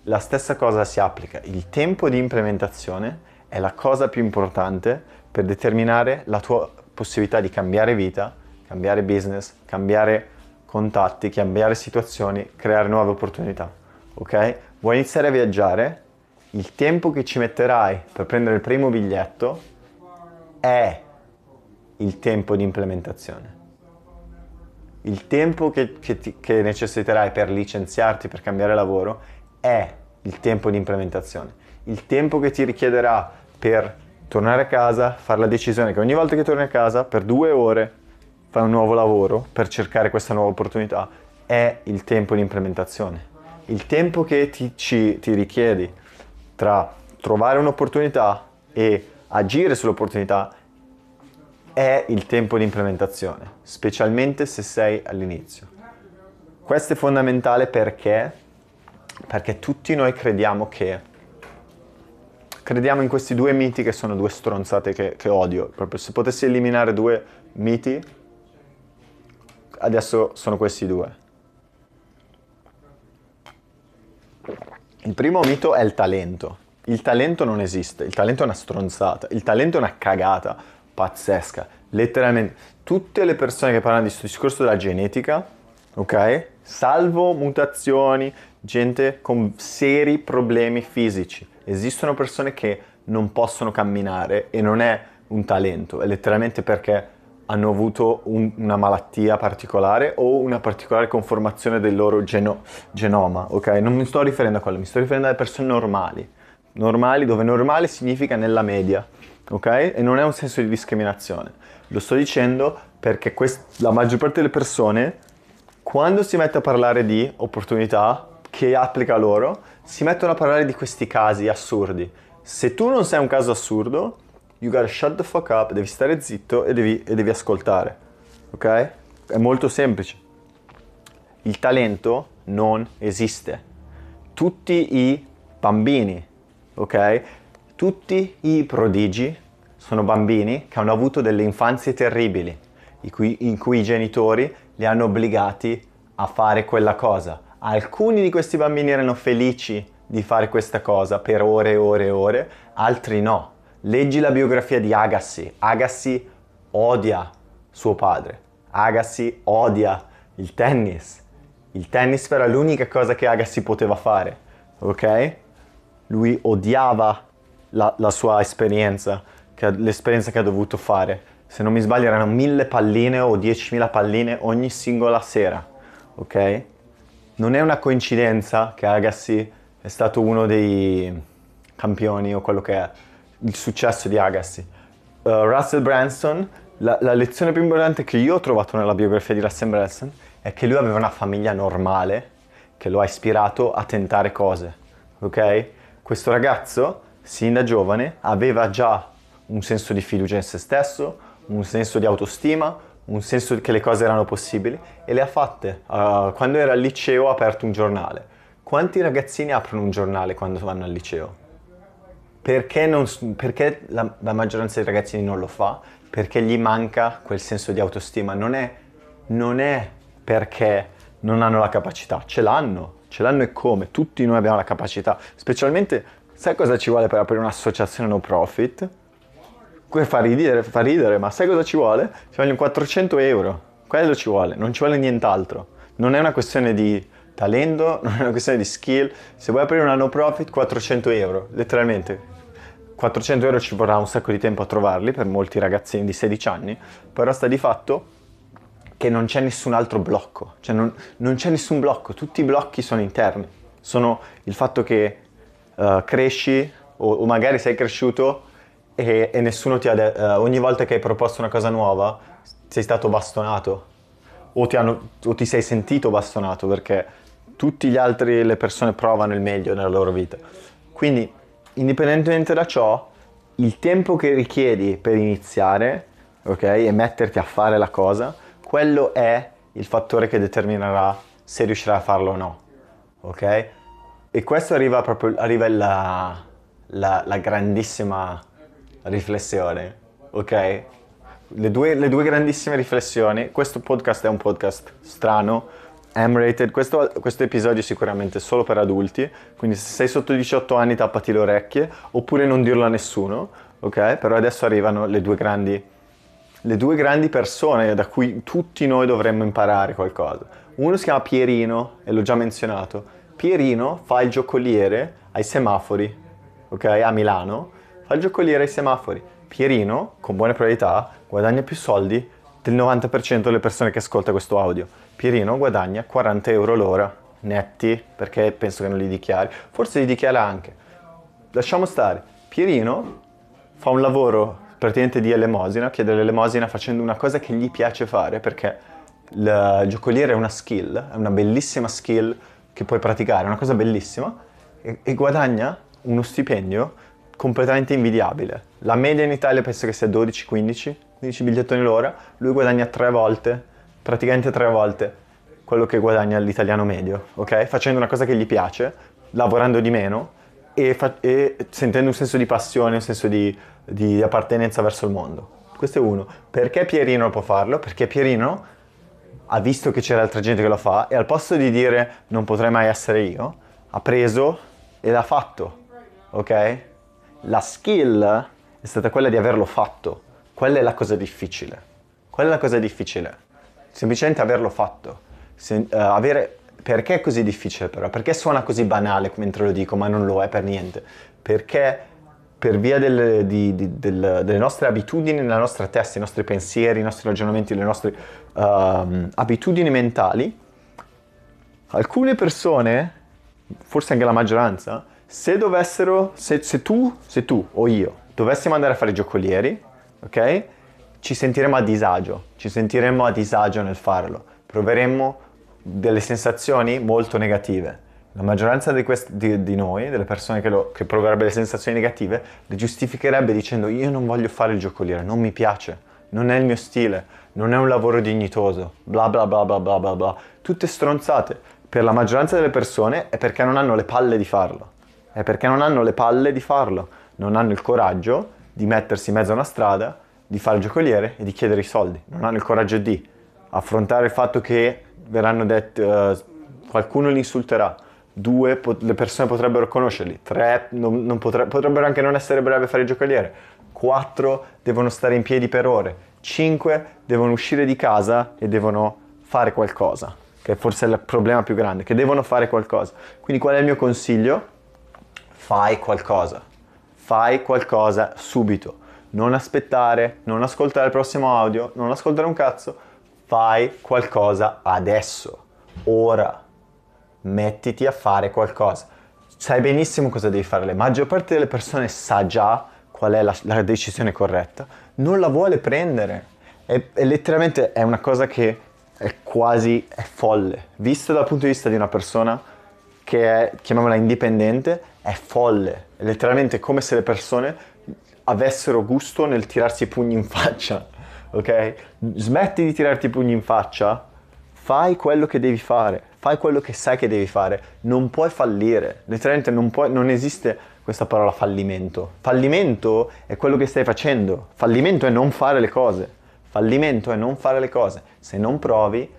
La stessa cosa si applica. Il tempo di implementazione è la cosa più importante per determinare la tua possibilità di cambiare vita, cambiare business, cambiare contatti, cambiare situazioni, creare nuove opportunità. Ok? Vuoi iniziare a viaggiare? Il tempo che ci metterai per prendere il primo biglietto è il tempo di implementazione. Il tempo che, che, ti, che necessiterai per licenziarti, per cambiare lavoro, è il tempo di implementazione. Il tempo che ti richiederà per tornare a casa, fare la decisione che ogni volta che torni a casa, per due ore, fai un nuovo lavoro per cercare questa nuova opportunità, è il tempo di implementazione. Il tempo che ti, ci, ti richiedi tra trovare un'opportunità e agire sull'opportunità è il tempo di implementazione, specialmente se sei all'inizio. Questo è fondamentale perché, perché tutti noi crediamo che, crediamo in questi due miti che sono due stronzate che, che odio, proprio se potessi eliminare due miti, adesso sono questi due. Il primo mito è il talento. Il talento non esiste, il talento è una stronzata, il talento è una cagata pazzesca, letteralmente tutte le persone che parlano di questo discorso della genetica, ok? Salvo mutazioni, gente con seri problemi fisici, esistono persone che non possono camminare e non è un talento, è letteralmente perché hanno avuto un, una malattia particolare o una particolare conformazione del loro geno, genoma, ok? Non mi sto riferendo a quello, mi sto riferendo alle persone normali, normali dove normale significa nella media. Ok? E non è un senso di discriminazione. Lo sto dicendo perché quest- la maggior parte delle persone, quando si mette a parlare di opportunità che applica loro, si mettono a parlare di questi casi assurdi. Se tu non sei un caso assurdo, you gotta shut the fuck up, devi stare zitto e devi, e devi ascoltare. Ok? È molto semplice. Il talento non esiste. Tutti i bambini, ok? Tutti i prodigi sono bambini che hanno avuto delle infanzie terribili, in cui, in cui i genitori li hanno obbligati a fare quella cosa. Alcuni di questi bambini erano felici di fare questa cosa per ore e ore e ore, altri no. Leggi la biografia di Agassi. Agassi odia suo padre. Agassi odia il tennis. Il tennis era l'unica cosa che Agassi poteva fare, ok? Lui odiava la, la sua esperienza, che, l'esperienza che ha dovuto fare. Se non mi sbaglio erano mille palline o diecimila palline ogni singola sera, ok? Non è una coincidenza che Agassi è stato uno dei campioni o quello che è il successo di Agassi. Uh, Russell Branson, la, la lezione più importante che io ho trovato nella biografia di Russell Branson è che lui aveva una famiglia normale che lo ha ispirato a tentare cose, ok? Questo ragazzo, sin da giovane, aveva già un senso di fiducia in se stesso, un senso di autostima, un senso che le cose erano possibili e le ha fatte. Uh, quando era al liceo ha aperto un giornale. Quanti ragazzini aprono un giornale quando vanno al liceo? Perché, non, perché la, la maggioranza dei ragazzini non lo fa? Perché gli manca quel senso di autostima. Non è, non è perché non hanno la capacità, ce l'hanno, ce l'hanno e come? Tutti noi abbiamo la capacità. Specialmente, sai cosa ci vuole per aprire un'associazione no profit? Fa ridere, fa ridere, ma sai cosa ci vuole? Ci vogliono quattrocento euro, quello ci vuole, non ci vuole nient'altro. Non è una questione di talento, non è una questione di skill. Se vuoi aprire una no profit, quattrocento euro, letteralmente. quattrocento euro ci vorrà un sacco di tempo a trovarli per molti ragazzini di sedici anni, però sta di fatto che non c'è nessun altro blocco, cioè non, non c'è nessun blocco, tutti i blocchi sono interni. Sono il fatto che uh, cresci o, o magari sei cresciuto E, e nessuno ti ha de- uh, ogni volta che hai proposto una cosa nuova sei stato bastonato o ti, hanno, o ti sei sentito bastonato, perché tutti gli altri, le persone provano il meglio nella loro vita. Quindi, indipendentemente da ciò, il tempo che richiedi per iniziare, ok, e metterti a fare la cosa, quello è il fattore che determinerà se riuscirai a farlo o no, ok? E questo arriva proprio arriva la, la, la grandissima riflessione, ok? Le due, le due grandissime riflessioni. Questo podcast è un podcast strano, M-rated, questo, questo episodio è sicuramente solo per adulti, quindi se sei sotto i diciotto anni tappati le orecchie, oppure non dirlo a nessuno, ok? Però adesso arrivano le due grandi, le due grandi persone da cui tutti noi dovremmo imparare qualcosa. Uno si chiama Pierino, e l'ho già menzionato. Pierino fa il giocoliere ai semafori, ok? A Milano. Fa il giocoliere ai semafori. Pierino, con buone probabilità, guadagna più soldi del novanta per cento delle persone che ascolta questo audio. Pierino guadagna quaranta euro l'ora, netti, perché penso che non li dichiari. Forse li dichiara anche. Lasciamo stare. Pierino fa un lavoro praticamente di elemosina, chiede l'elemosina facendo una cosa che gli piace fare, perché il giocoliere è una skill, è una bellissima skill che puoi praticare, è una cosa bellissima, e, e guadagna uno stipendio completamente invidiabile. La media in Italia penso che sia dodici quindici bigliettoni l'ora, lui guadagna tre volte, praticamente tre volte quello che guadagna l'italiano medio, ok? Facendo una cosa che gli piace, lavorando di meno e, fa- e sentendo un senso di passione, un senso di, di appartenenza verso il mondo. Questo è uno. Perché Pierino può farlo? Perché Pierino ha visto che c'era altra gente che lo fa e al posto di dire non potrei mai essere io, ha preso e l'ha fatto, ok? La skill è stata quella di averlo fatto. Quella è la cosa difficile. Quella è la cosa difficile. Semplicemente averlo fatto. Se, uh, avere... Perché è così difficile però? Perché suona così banale mentre lo dico, ma non lo è per niente. Perché per via delle, di, di, del, delle nostre abitudini nella nostra testa, i nostri pensieri, i nostri ragionamenti, le nostre uh, abitudini mentali, alcune persone, forse anche la maggioranza, Se dovessero, se, se tu, se tu o io dovessimo andare a fare i giocolieri, ok? Ci sentiremmo a disagio, ci sentiremmo a disagio nel farlo, proveremmo delle sensazioni molto negative. La maggioranza di, questi, di, di noi, delle persone che, lo, che proverebbe le sensazioni negative, le giustificherebbe dicendo io non voglio fare il giocoliere, non mi piace, non è il mio stile, non è un lavoro dignitoso, bla bla bla bla bla bla bla. Tutte stronzate. Per la maggioranza delle persone è perché non hanno le palle di farlo. È perché non hanno le palle di farlo, non hanno il coraggio di mettersi in mezzo a una strada, di fare il giocoliere e di chiedere i soldi. Non hanno il coraggio di affrontare il fatto che verranno detto, uh, qualcuno li insulterà, due, pot- le persone potrebbero conoscerli, tre, non, non potre- potrebbero anche non essere bravi a fare il giocoliere, quattro, devono stare in piedi per ore, cinque, devono uscire di casa e devono fare qualcosa, che forse è il problema più grande, che devono fare qualcosa. Quindi qual è il mio consiglio? Fai qualcosa, fai qualcosa subito, non aspettare, non ascoltare il prossimo audio, non ascoltare un cazzo, fai qualcosa adesso, ora, mettiti a fare qualcosa. Sai benissimo cosa devi fare, la maggior parte delle persone sa già qual è la, la decisione corretta, non la vuole prendere, e letteralmente è una cosa che è quasi è folle, visto dal punto di vista di una persona che è, chiamiamola indipendente, è folle, è letteralmente come se le persone avessero gusto nel tirarsi i pugni in faccia, ok? Smetti di tirarti i pugni in faccia, fai quello che devi fare, fai quello che sai che devi fare, non puoi fallire, letteralmente non puoi, non esiste questa parola fallimento. Fallimento è quello che stai facendo, fallimento è non fare le cose, fallimento è non fare le cose, se non provi,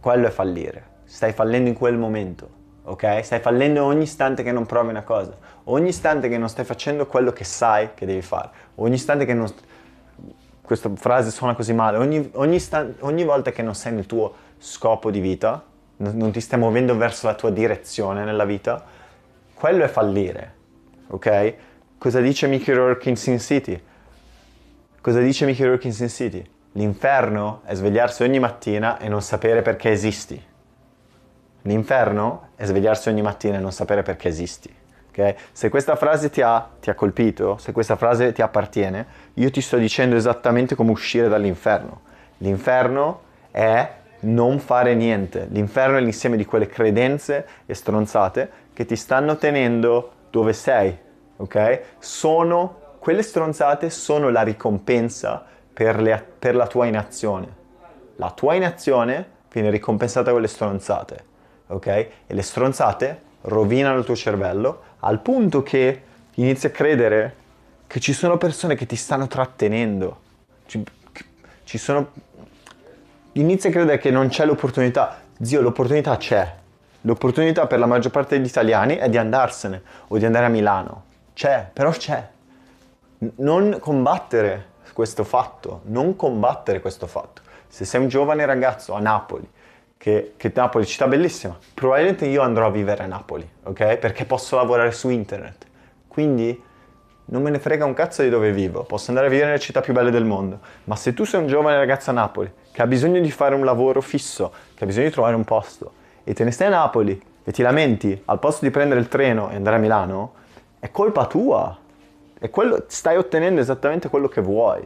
quello è fallire, stai fallendo in quel momento. Ok? Stai fallendo ogni istante che non provi una cosa, ogni istante che non stai facendo quello che sai che devi fare, ogni istante che non... questa frase suona così male, ogni, ogni, stan... ogni volta che non sei nel tuo scopo di vita, non ti stai muovendo verso la tua direzione nella vita, quello è fallire, ok? Cosa dice Mickey Rourke in Sin City? Cosa dice Mickey Rourke in Sin City? L'inferno è svegliarsi ogni mattina e non sapere perché esisti. L'inferno è svegliarsi ogni mattina e non sapere perché esisti, ok? Se questa frase ti ha, ti ha colpito, se questa frase ti appartiene, io ti sto dicendo esattamente come uscire dall'inferno. L'inferno è non fare niente, l'inferno è l'insieme di quelle credenze e stronzate che ti stanno tenendo dove sei, ok? Sono, quelle stronzate sono la ricompensa per, le, per la tua inazione. La tua inazione viene ricompensata con le stronzate. Ok? E le stronzate rovinano il tuo cervello al punto che inizi a credere che ci sono persone che ti stanno trattenendo, ci, ci sono... inizi a credere che non c'è l'opportunità. Zio, l'opportunità c'è, l'opportunità per la maggior parte degli italiani è di andarsene o di andare a Milano, c'è, però c'è. Non combattere questo fatto, non combattere questo fatto. Se sei un giovane ragazzo a Napoli, Che, che Napoli è città bellissima, probabilmente io andrò a vivere a Napoli, ok? Perché posso lavorare su internet, quindi non me ne frega un cazzo di dove vivo, posso andare a vivere nella città più bella del mondo. Ma se tu sei un giovane ragazzo a Napoli che ha bisogno di fare un lavoro fisso, che ha bisogno di trovare un posto, e te ne stai a Napoli e ti lamenti al posto di prendere il treno e andare a Milano, è colpa tua, è quello, stai ottenendo esattamente quello che vuoi,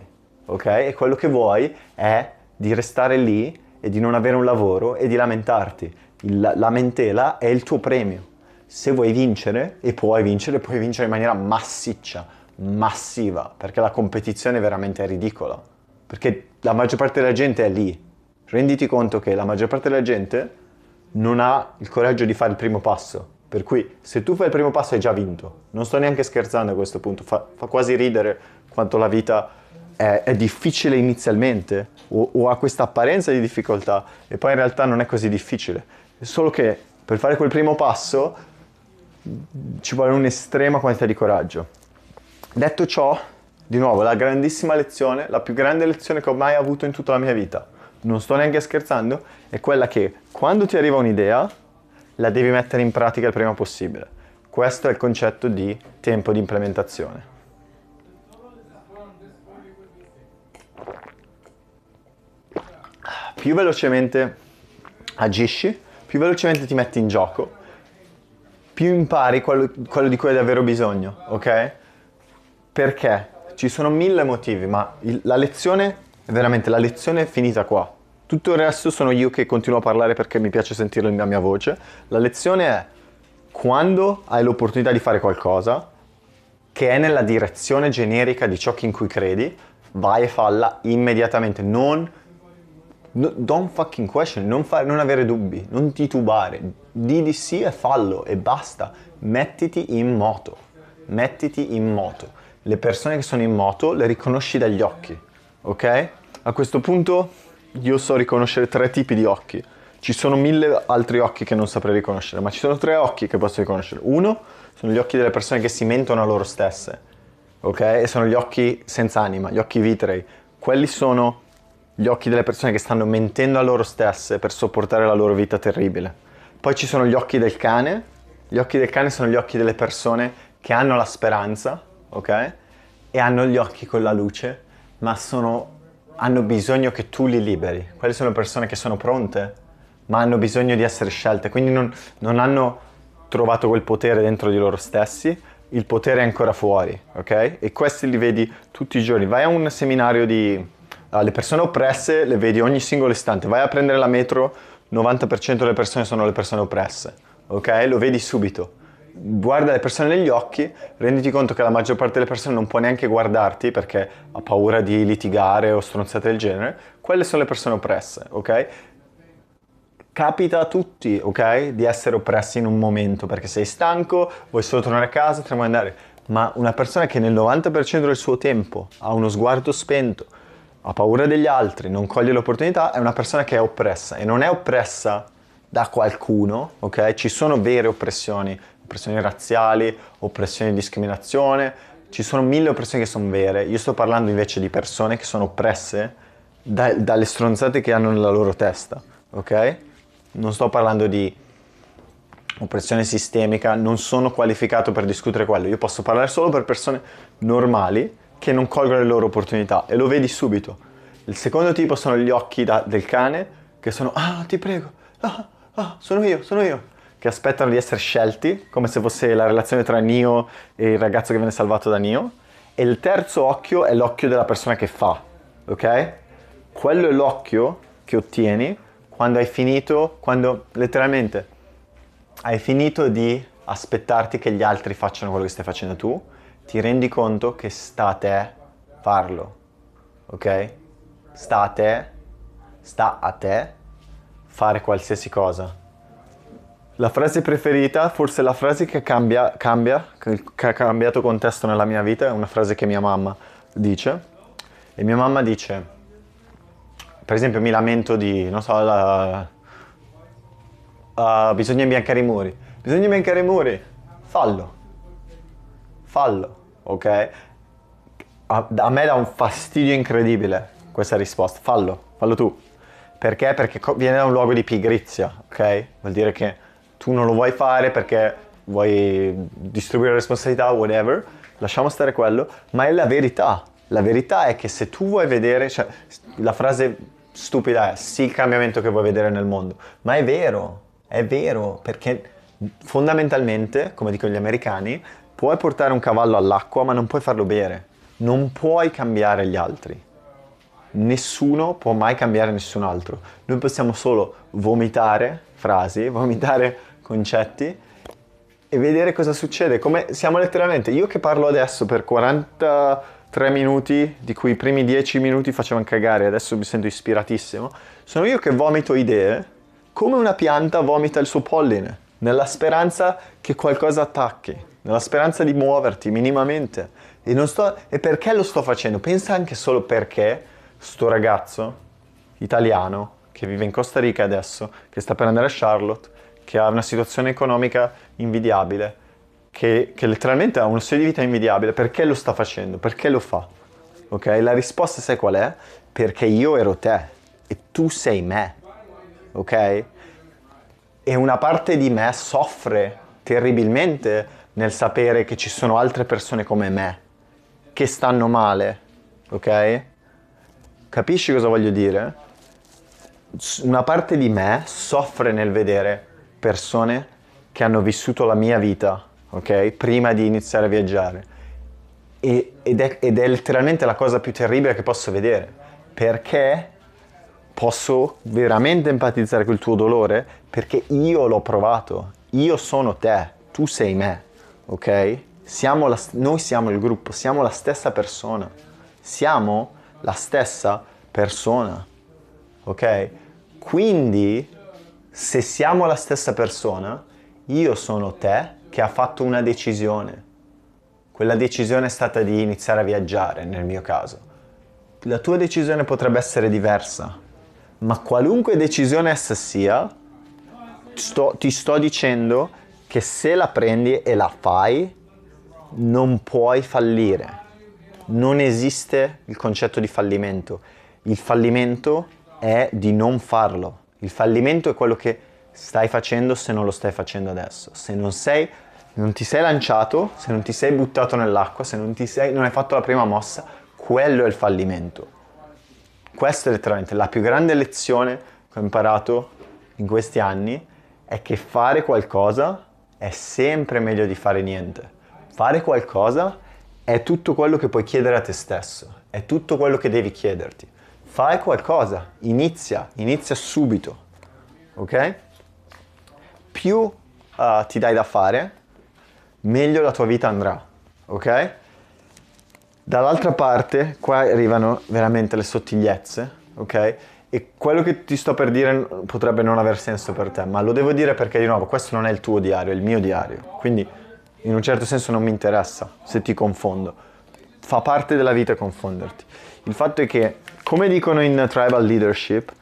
ok? E quello che vuoi è di restare lì e di non avere un lavoro e di lamentarti. La lamentela è il tuo premio. Se vuoi vincere, e puoi vincere, puoi vincere in maniera massiccia, massiva, perché la competizione è veramente ridicola, perché la maggior parte della gente è lì. Renditi conto che la maggior parte della gente non ha il coraggio di fare il primo passo, per cui se tu fai il primo passo hai già vinto. Non sto neanche scherzando a questo punto, fa, fa quasi ridere quanto la vita è, è difficile inizialmente, o, o ha questa apparenza di difficoltà, e poi in realtà non è così difficile, solo che per fare quel primo passo ci vuole un'estrema quantità di coraggio. Detto ciò, di nuovo, la grandissima lezione, la più grande lezione che ho mai avuto in tutta la mia vita, non sto neanche scherzando, è quella che quando ti arriva un'idea la devi mettere in pratica il prima possibile. Questo è il concetto di tempo di implementazione. Più velocemente agisci, più velocemente ti metti in gioco, più impari quello, quello di cui hai davvero bisogno, ok? Perché? Ci sono mille motivi, ma il, la lezione, veramente, la lezione è finita qua. Tutto il resto sono io che continuo a parlare perché mi piace sentire la mia voce. La lezione è quando hai l'opportunità di fare qualcosa che è nella direzione generica di ciò in cui credi, vai e falla immediatamente, non... No, don't fucking question, non, fa, non avere dubbi, non titubare, di di sì e fallo e basta, mettiti in moto, mettiti in moto. le persone che sono in moto le riconosci dagli occhi, ok? A questo punto io so riconoscere tre tipi di occhi. Ci sono mille altri occhi che non saprei riconoscere, ma ci sono tre occhi che posso riconoscere. Uno, sono gli occhi delle persone che si mentono a loro stesse, ok? E sono gli occhi senza anima, gli occhi vitrei. Quelli sono gli occhi delle persone che stanno mentendo a loro stesse per sopportare la loro vita terribile. Poi ci sono gli occhi del cane. Gli occhi del cane sono gli occhi delle persone che hanno la speranza, ok? E hanno gli occhi con la luce, ma sono, hanno bisogno che tu li liberi. Quelle sono persone che sono pronte, ma hanno bisogno di essere scelte. Quindi non, non hanno trovato quel potere dentro di loro stessi. Il potere è ancora fuori, ok? E questi li vedi tutti i giorni. Vai a un seminario di... Uh, le persone oppresse le vedi ogni singolo istante. Vai a prendere la metro, novanta per cento delle persone sono le persone oppresse, ok? Lo vedi subito. Guarda le persone negli occhi, renditi conto che la maggior parte delle persone non può neanche guardarti perché ha paura di litigare o stronzate del genere. Quelle sono le persone oppresse, ok? Capita a tutti, ok? Di essere oppressi in un momento perché sei stanco, vuoi solo tornare a casa, ti vuoi andare. Ma una persona che nel novanta per cento del suo tempo ha uno sguardo spento, ha paura degli altri, non coglie l'opportunità, è una persona che è oppressa. E non è oppressa da qualcuno, ok? Ci sono vere oppressioni, oppressioni razziali, oppressioni di discriminazione, ci sono mille oppressioni che sono vere. Io sto parlando invece di persone che sono oppresse da, dalle stronzate che hanno nella loro testa, ok? Non sto parlando di oppressione sistemica, non sono qualificato per discutere quello. Io posso parlare solo per persone normali che non colgono le loro opportunità e lo vedi subito. Il secondo tipo sono gli occhi da, del cane, che sono ah ti prego, ah, ah sono io, sono io, che aspettano di essere scelti, come se fosse la relazione tra Neo e il ragazzo che viene salvato da Neo. E il terzo occhio è l'occhio della persona che fa, ok? Quello è l'occhio che ottieni quando hai finito, quando letteralmente hai finito di aspettarti che gli altri facciano quello che stai facendo tu, ti rendi conto che sta a te farlo, ok? Sta a te, sta a te fare qualsiasi cosa. La frase preferita, forse la frase che cambia, cambia, che ha cambiato contesto nella mia vita, è una frase che mia mamma dice. E mia mamma dice... Per esempio mi lamento di, non so, la, uh, bisogna imbiancare i muri. Bisogna imbiancare i muri, fallo, fallo, ok? A, a me dà un fastidio incredibile questa risposta, fallo, fallo tu. Perché? Perché viene da un luogo di pigrizia, ok? Vuol dire che tu non lo vuoi fare perché vuoi distribuire responsabilità, whatever, lasciamo stare quello, ma è la verità. La verità è che se tu vuoi vedere, cioè, la frase stupida è sì il cambiamento che vuoi vedere nel mondo, ma è vero, è vero, perché fondamentalmente, come dicono gli americani, puoi portare un cavallo all'acqua ma non puoi farlo bere, non puoi cambiare gli altri, nessuno può mai cambiare nessun altro, noi possiamo solo vomitare frasi, vomitare concetti e vedere cosa succede, come siamo letteralmente, io che parlo adesso per quaranta... tre minuti, di cui i primi dieci minuti facevano cagare, adesso mi sento ispiratissimo, sono io che vomito idee, come una pianta vomita il suo polline, nella speranza che qualcosa attacchi, nella speranza di muoverti minimamente. E, non sto, e perché lo sto facendo? Pensa anche solo perché sto ragazzo italiano, che vive in Costa Rica adesso, che sta per andare a Charlotte, che ha una situazione economica invidiabile, Che, che letteralmente ha uno stile di vita invidiabile, perché lo sta facendo? Perché lo fa? Ok? La risposta sai qual è? Perché io ero te e tu sei me, ok? E una parte di me soffre terribilmente nel sapere che ci sono altre persone come me che stanno male, ok? Capisci cosa voglio dire? Una parte di me soffre nel vedere persone che hanno vissuto la mia vita, ok? Prima di iniziare a viaggiare. E, ed, è, ed è letteralmente la cosa più terribile che posso vedere, perché posso veramente empatizzare col tuo dolore, perché io l'ho provato, io sono te, tu sei me, ok? Siamo la, noi siamo il gruppo, siamo la stessa persona, siamo la stessa persona, ok? Quindi, se siamo la stessa persona, io sono te, che ha fatto una decisione, Quella decisione è stata di iniziare a viaggiare, nel mio caso. La tua decisione potrebbe essere diversa, ma qualunque decisione essa sia, sto, ti sto dicendo che se la prendi e la fai, non puoi fallire. Non esiste il concetto di fallimento. Il fallimento è di non farlo. Il fallimento è quello che stai facendo se non lo stai facendo adesso. Se non sei, non ti sei lanciato, se non ti sei buttato nell'acqua, se non ti sei, non hai fatto la prima mossa, quello è il fallimento. Questa è letteralmente la più grande lezione che ho imparato in questi anni, è che fare qualcosa è sempre meglio di fare niente. Fare qualcosa è tutto quello che puoi chiedere a te stesso, è tutto quello che devi chiederti. Fai qualcosa, inizia, inizia subito, ok? Più uh, ti dai da fare, meglio la tua vita andrà, ok? Dall'altra parte, qua arrivano veramente le sottigliezze, ok? E quello che ti sto per dire potrebbe non aver senso per te, ma lo devo dire perché, di nuovo, questo non è il tuo diario, è il mio diario. Quindi, in un certo senso, non mi interessa se ti confondo. Fa parte della vita confonderti. Il fatto è che, come dicono in Tribal Leadership,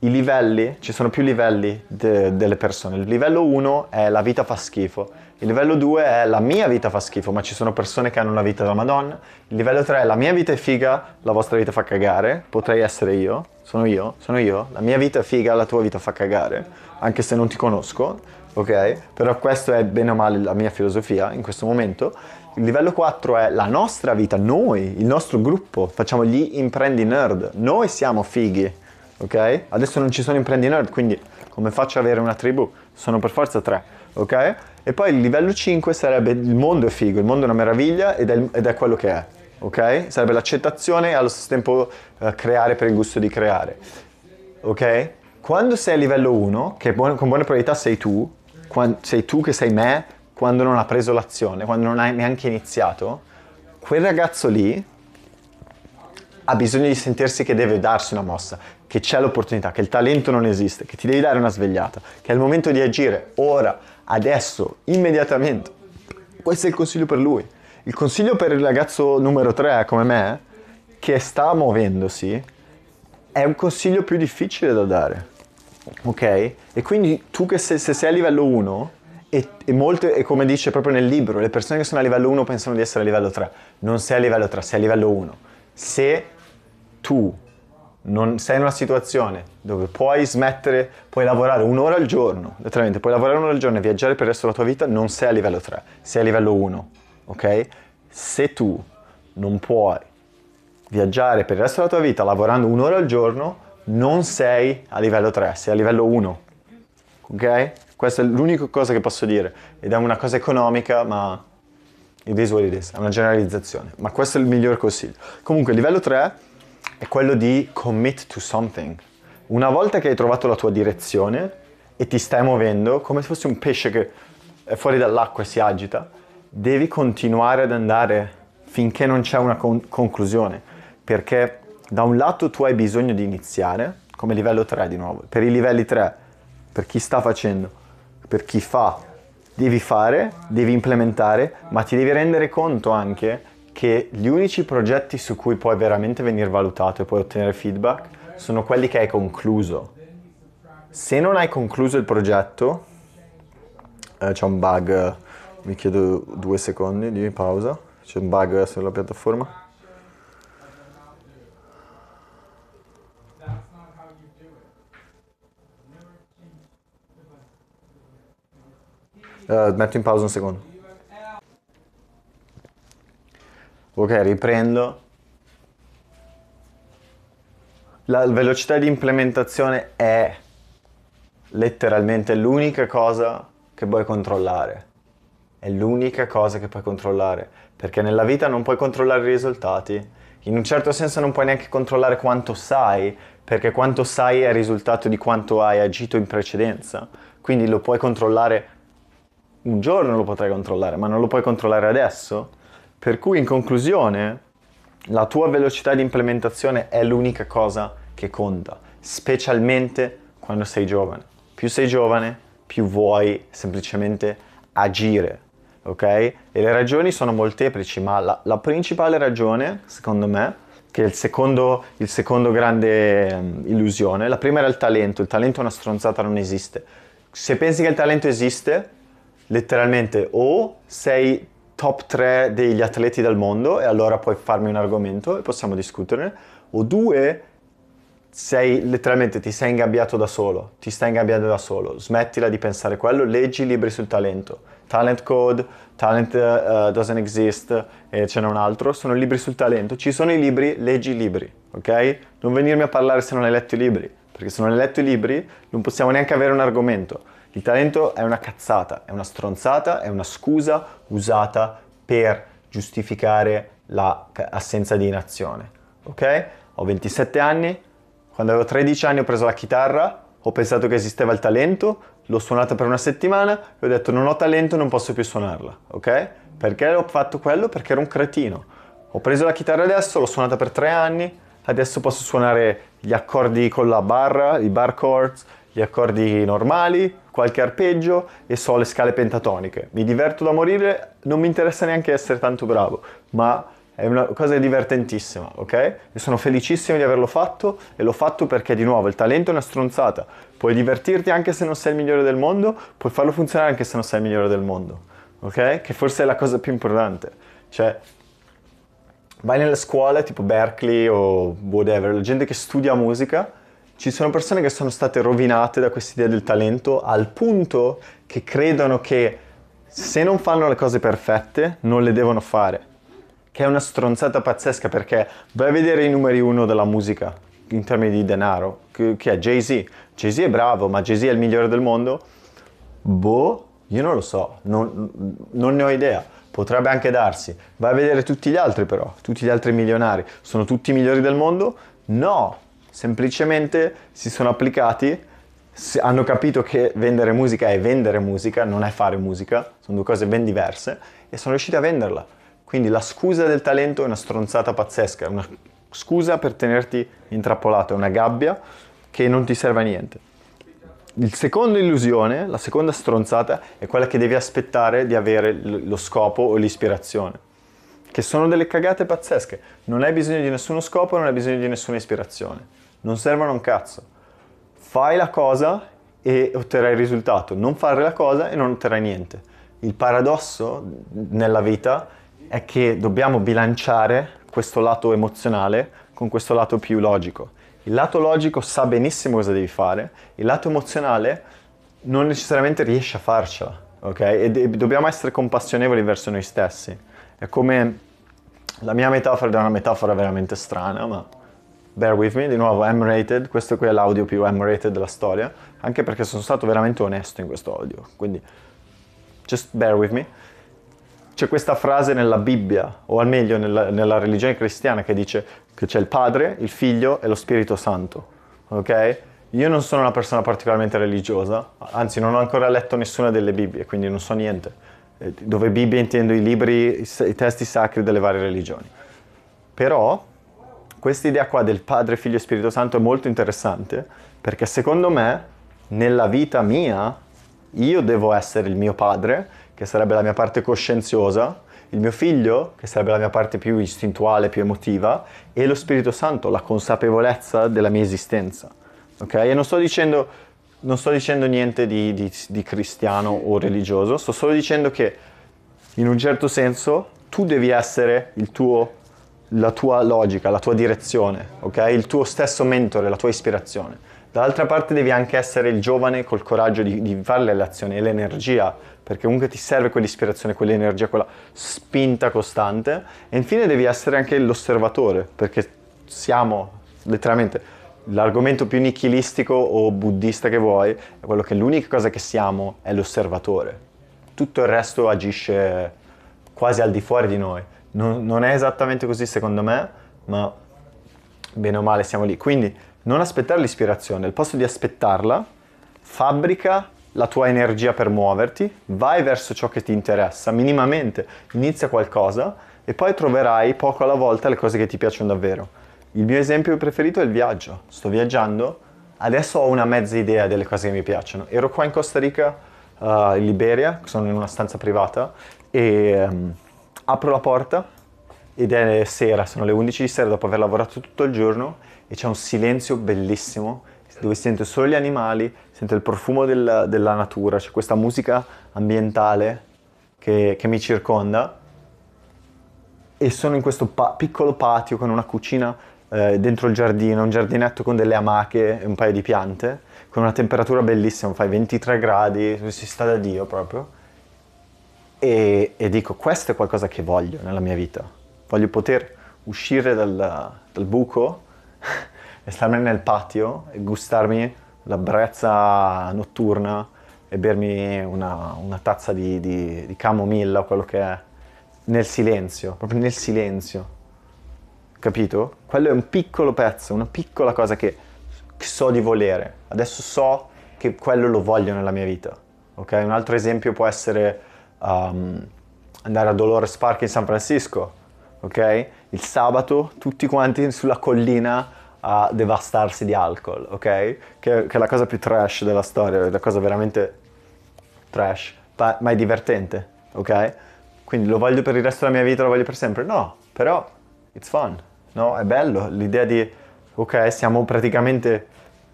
i livelli, ci sono più livelli de, delle persone. Il livello uno è la vita fa schifo. Il livello due è la mia vita fa schifo, ma ci sono persone che hanno una vita da madonna. Il livello tre è la mia vita è figa, la vostra vita fa cagare. Potrei essere io, sono io, sono io. La mia vita è figa, la tua vita fa cagare, anche se non ti conosco, ok? Però questa è bene o male la mia filosofia in questo momento. Il livello quattro è la nostra vita, noi, il nostro gruppo. Facciamo gli imprendi nerd. Noi siamo fighi. Ok? Adesso non ci sono imprendi nerd, quindi come faccio ad avere una tribù? Sono per forza tre, ok? E poi il livello cinque sarebbe il mondo è figo, il mondo è una meraviglia ed è, ed è quello che è, ok? Sarebbe l'accettazione e allo stesso tempo eh, creare per il gusto di creare, ok? Quando sei a livello uno, che buone, con buone probabilità sei tu, quando, sei tu che sei me, quando non ha preso l'azione, quando non hai neanche iniziato, quel ragazzo lì ha bisogno di sentirsi che deve darsi una mossa, che c'è l'opportunità, che il talento non esiste, che ti devi dare una svegliata, che è il momento di agire, ora, adesso, immediatamente. Questo è il consiglio per lui. Il consiglio per il ragazzo numero tre, come me, che sta muovendosi, è un consiglio più difficile da dare, ok? E quindi tu che se, se sei a livello uno, e, e molte, e come dice proprio nel libro, le persone che sono a livello uno pensano di essere a livello tre. Non sei a livello tre, sei a livello uno. Se tu non sei in una situazione dove puoi smettere, puoi lavorare un'ora al giorno, letteralmente puoi lavorare un'ora al giorno e viaggiare per il resto della tua vita, non sei a livello tre, sei a livello uno, ok? Se tu non puoi viaggiare per il resto della tua vita lavorando un'ora al giorno, non sei a livello tre, sei a livello uno, ok? Questa è l'unica cosa che posso dire, ed è una cosa economica, ma it is what it is, è una generalizzazione, ma questo è il miglior consiglio. Comunque, livello tre è quello di commit to something. Una volta che hai trovato la tua direzione e ti stai muovendo, come se fossi un pesce che è fuori dall'acqua e si agita, devi continuare ad andare finché non c'è una con- conclusione, perché da un lato tu hai bisogno di iniziare, come livello tre di nuovo, per i livelli tre, per chi sta facendo, per chi fa, devi fare, devi implementare, ma ti devi rendere conto anche che gli unici progetti su cui puoi veramente venire valutato e puoi ottenere feedback sono quelli che hai concluso. Se non hai concluso il progetto, eh, c'è un bug, eh, mi chiedo due secondi di pausa, c'è un bug eh, sulla piattaforma. Eh, metto in pausa un secondo. Ok, riprendo. La velocità di implementazione è letteralmente l'unica cosa che puoi controllare. È l'unica cosa che puoi controllare, perché nella vita non puoi controllare i risultati. In un certo senso non puoi neanche controllare quanto sai, perché quanto sai è il risultato di quanto hai agito in precedenza. Quindi lo puoi controllare un giorno, lo potrai controllare, ma non lo puoi controllare adesso. Per cui, in conclusione, la tua velocità di implementazione è l'unica cosa che conta, specialmente quando sei giovane. Più sei giovane, più vuoi semplicemente agire. ok? E le ragioni sono molteplici, ma la, la principale ragione, secondo me, che è il secondo, il secondo grande um, illusione, la prima era il talento. Il talento è una stronzata, non esiste. Se pensi che il talento esiste, letteralmente o sei top tre degli atleti del mondo e allora puoi farmi un argomento e possiamo discuterne, o due, sei letteralmente ti sei ingabbiato da solo, ti stai ingabbiando da solo, smettila di pensare quello, leggi libri sul talento, Talent Code, Talent uh, Doesn't Exist e ce n'è un altro, sono libri sul talento, ci sono i libri, leggi i libri, ok? Non venirmi a parlare se non hai letto i libri, perché se non hai letto i libri non possiamo neanche avere un argomento. Il talento è una cazzata, è una stronzata, è una scusa usata per giustificare l'assenza di inazione, ok? Ho ventisette anni. Quando avevo tredici anni ho preso la chitarra, ho pensato che esisteva il talento, l'ho suonata per una settimana e ho detto non ho talento, non posso più suonarla, ok? Perché ho fatto quello? Perché ero un cretino. Ho preso la chitarra adesso, l'ho suonata per tre anni, adesso posso suonare gli accordi con la barra, i bar chords, gli accordi normali, qualche arpeggio e so le scale pentatoniche. Mi diverto da morire, non mi interessa neanche essere tanto bravo, ma... è una cosa divertentissima, ok? Io sono felicissimo di averlo fatto e l'ho fatto perché, di nuovo, il talento è una stronzata. Puoi divertirti anche se non sei il migliore del mondo, puoi farlo funzionare anche se non sei il migliore del mondo, ok? Che forse è la cosa più importante. Cioè, vai nelle scuole tipo Berkeley o whatever, la gente che studia musica, ci sono persone che sono state rovinate da questa idea del talento al punto che credono che se non fanno le cose perfette non le devono fare. Che è una stronzata pazzesca, perché vai a vedere i numeri uno della musica in termini di denaro, che, che è Jay-Z. Jay-Z è bravo, ma Jay-Z è il migliore del mondo? Boh, io non lo so, non, non ne ho idea, potrebbe anche darsi. Vai a vedere tutti gli altri però, tutti gli altri milionari, sono tutti i migliori del mondo? No, semplicemente si sono applicati, hanno capito che vendere musica è vendere musica, non è fare musica, sono due cose ben diverse, e sono riusciti a venderla. Quindi la scusa del talento è una stronzata pazzesca, è una scusa per tenerti intrappolato, è una gabbia che non ti serve a niente. Il secondo illusione, la seconda stronzata, è quella che devi aspettare di avere lo scopo o l'ispirazione, che sono delle cagate pazzesche. Non hai bisogno di nessuno scopo, non hai bisogno di nessuna ispirazione, non servono un cazzo. Fai la cosa e otterrai il risultato, non fare la cosa e non otterrai niente. Il paradosso nella vita è che dobbiamo bilanciare questo lato emozionale con questo lato più logico. Il lato logico sa benissimo cosa devi fare, il lato emozionale non necessariamente riesce a farcela, ok? E dobbiamo essere compassionevoli verso noi stessi. È come la mia metafora, è una metafora veramente strana, ma bear with me, di nuovo M-rated, questo qui è l'audio più M-rated della storia, anche perché sono stato veramente onesto in questo audio, quindi just bear with me. C'è questa frase nella Bibbia, o al meglio nella, nella religione cristiana, che dice che c'è il Padre, il Figlio e lo Spirito Santo, ok? Io non sono una persona particolarmente religiosa, anzi non ho ancora letto nessuna delle Bibbie, quindi non so niente. Dove Bibbia intendo i libri, i, i testi sacri delle varie religioni. Però questa idea qua del Padre, Figlio e Spirito Santo è molto interessante, perché secondo me, nella vita mia, io devo essere il mio padre, che sarebbe la mia parte coscienziosa, il mio figlio, che sarebbe la mia parte più istintuale, più emotiva, e lo Spirito Santo, la consapevolezza della mia esistenza. Ok? E non sto dicendo, non sto dicendo niente di, di, di cristiano o religioso, sto solo dicendo che, in un certo senso, tu devi essere il tuo, la tua logica, la tua direzione, ok? Il tuo stesso mentore, la tua ispirazione. Dall'altra parte devi anche essere il giovane col coraggio di, di fare le azioni e l'energia, perché comunque ti serve quell'ispirazione, quell'energia, quella spinta costante. E infine devi essere anche l'osservatore, perché siamo letteralmente l'argomento più nichilistico o buddista che vuoi, è quello che l'unica cosa che siamo è l'osservatore. Tutto il resto agisce quasi al di fuori di noi. Non, non è esattamente così secondo me, ma bene o male siamo lì. Quindi non aspettare l'ispirazione, al posto di aspettarla, fabbrica la tua energia per muoverti, vai verso ciò che ti interessa, minimamente inizia qualcosa e poi troverai poco alla volta le cose che ti piacciono davvero. Il mio esempio preferito è il viaggio. Sto viaggiando, adesso ho una mezza idea delle cose che mi piacciono. Ero qua in Costa Rica uh, in Liberia, sono in una stanza privata e um, apro la porta ed è sera, sono le undici di sera dopo aver lavorato tutto il giorno e c'è un silenzio bellissimo dove sento solo gli animali, sento il profumo del, della natura, c'è questa musica ambientale che, che mi circonda e sono in questo pa- piccolo patio con una cucina eh, dentro il giardino, un giardinetto con delle amache e un paio di piante, con una temperatura bellissima, fai ventitré gradi, si sta da Dio proprio e, e dico questo è qualcosa che voglio nella mia vita, voglio poter uscire dal, dal buco e starmene nel patio e gustarmi la brezza notturna e bermi una, una tazza di, di, di camomilla o quello che è, nel silenzio, proprio nel silenzio, capito? Quello è un piccolo pezzo, una piccola cosa che, che so di volere, adesso so che quello lo voglio nella mia vita, ok? Un altro esempio può essere um, andare a Dolores Park in San Francisco, ok? Il sabato tutti quanti sulla collina a devastarsi di alcol, ok? Che, che è la cosa più trash della storia, è la cosa veramente trash, ma è divertente, ok? Quindi lo voglio per il resto della mia vita, lo voglio per sempre? No, però it's fun, no? È bello l'idea di, ok, siamo praticamente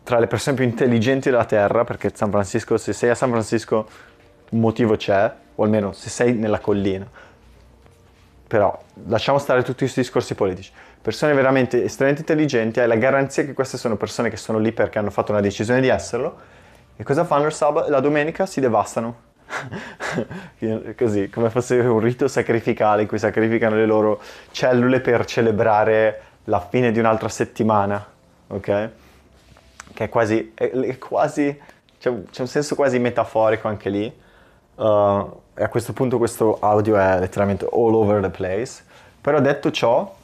tra le persone più intelligenti della terra, perché San Francisco, se sei a San Francisco un motivo c'è, o almeno se sei nella collina. Però lasciamo stare tutti questi discorsi politici. Persone veramente estremamente intelligenti, hai la garanzia che queste sono persone che sono lì perché hanno fatto una decisione di esserlo. E cosa fanno il sabato? La domenica si devastano. Così, come fosse un rito sacrificale in cui sacrificano le loro cellule per celebrare la fine di un'altra settimana, ok? Che è quasi, è, è quasi c'è, c'è un senso quasi metaforico anche lì. Uh, e a questo punto questo audio è letteralmente all over the place. Però detto ciò,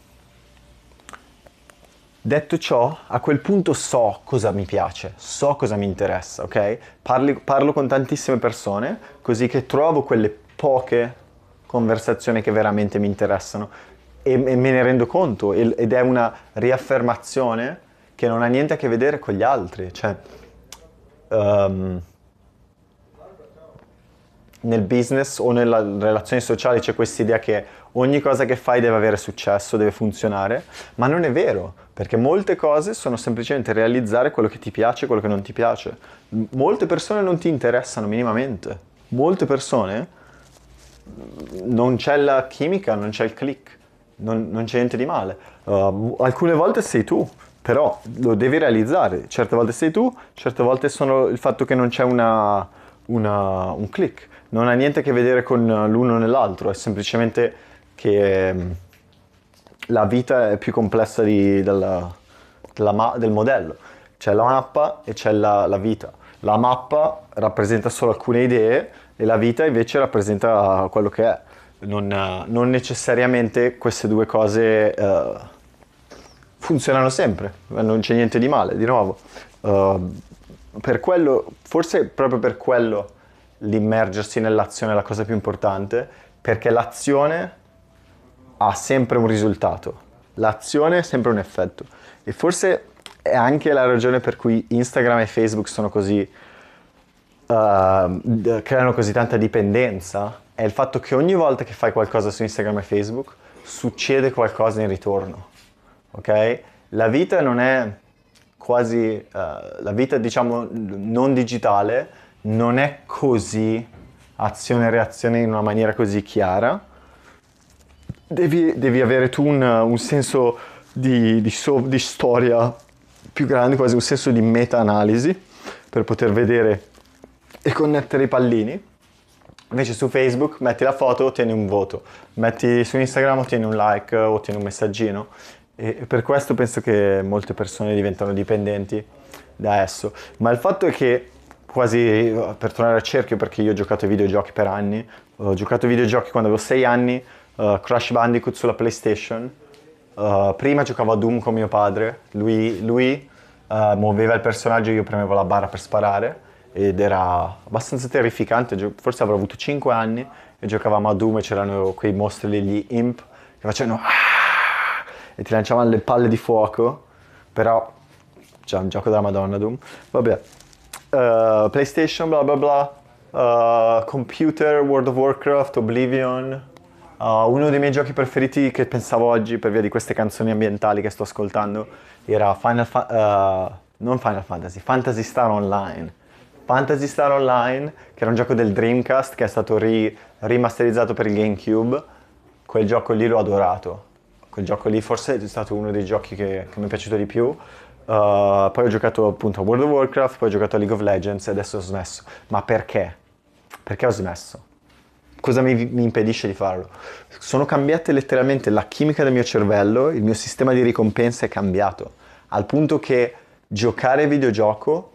Detto ciò, a quel punto so cosa mi piace, so cosa mi interessa, ok? Parli, parlo con tantissime persone, così che trovo quelle poche conversazioni che veramente mi interessano e, e me ne rendo conto e, ed è una riaffermazione che non ha niente a che vedere con gli altri, cioè um, nel business o nelle relazioni sociali c'è questa idea che ogni cosa che fai deve avere successo, deve funzionare, ma non è vero, perché molte cose sono semplicemente realizzare quello che ti piace e quello che non ti piace. Molte persone non ti interessano minimamente, molte persone non c'è la chimica, non c'è il click, non, non c'è niente di male. Uh, alcune volte sei tu, però lo devi realizzare, certe volte sei tu, certe volte sono il fatto che non c'è una, una, un click. Non ha niente a che vedere con l'uno nell'altro, è semplicemente che la vita è più complessa di, della, della ma, del modello. C'è la mappa e c'è la, la vita. La mappa rappresenta solo alcune idee e la vita invece rappresenta quello che è. Non, non necessariamente queste due cose uh, funzionano sempre, non c'è niente di male, di nuovo. Uh, per quello, forse proprio per quello l'immergersi nell'azione è la cosa più importante, perché l'azione ha sempre un risultato, l'azione è sempre un effetto e forse è anche la ragione per cui Instagram e Facebook sono così uh, creano così tanta dipendenza, è il fatto che ogni volta che fai qualcosa su Instagram e Facebook succede qualcosa in ritorno, ok? La vita non è quasi uh, la vita diciamo non digitale non è così azione e reazione in una maniera così chiara, devi, devi avere tu un, un senso di, di, so, di storia più grande, quasi un senso di meta-analisi per poter vedere e connettere i pallini. Invece su Facebook metti la foto, ottieni un voto, metti su Instagram, ottieni un like, ottieni un messaggino e, e per questo penso che molte persone diventano dipendenti da esso, ma il fatto è che quasi per tornare al cerchio, perché io ho giocato ai videogiochi per anni, ho giocato ai videogiochi quando avevo sei anni, uh, Crash Bandicoot sulla PlayStation, uh, prima giocavo a Doom con mio padre, lui, lui uh, muoveva il personaggio, io premevo la barra per sparare ed era abbastanza terrificante, forse avrò avuto cinque anni e giocavamo a Doom e c'erano quei mostri lì, gli imp, che facevano Aah! E ti lanciavano le palle di fuoco, però c'è un gioco della Madonna Doom, vabbè. Uh, PlayStation, bla bla bla, uh, Computer, World of Warcraft, Oblivion. uh, Uno dei miei giochi preferiti che pensavo oggi per via di queste canzoni ambientali che sto ascoltando era Final Fa- uh, non Final Fantasy, Fantasy Star Online. Fantasy Star Online, che era un gioco del Dreamcast che è stato ri- rimasterizzato per il GameCube. Quel gioco lì l'ho adorato. Quel gioco lì forse è stato uno dei giochi che, che mi è piaciuto di più. Uh, poi ho giocato appunto a World of Warcraft, poi ho giocato a League of Legends e adesso ho smesso. Ma perché? Perché ho smesso? Cosa mi, mi impedisce di farlo? Sono cambiate letteralmente la chimica del mio cervello, il mio sistema di ricompensa è cambiato, al punto che giocare videogioco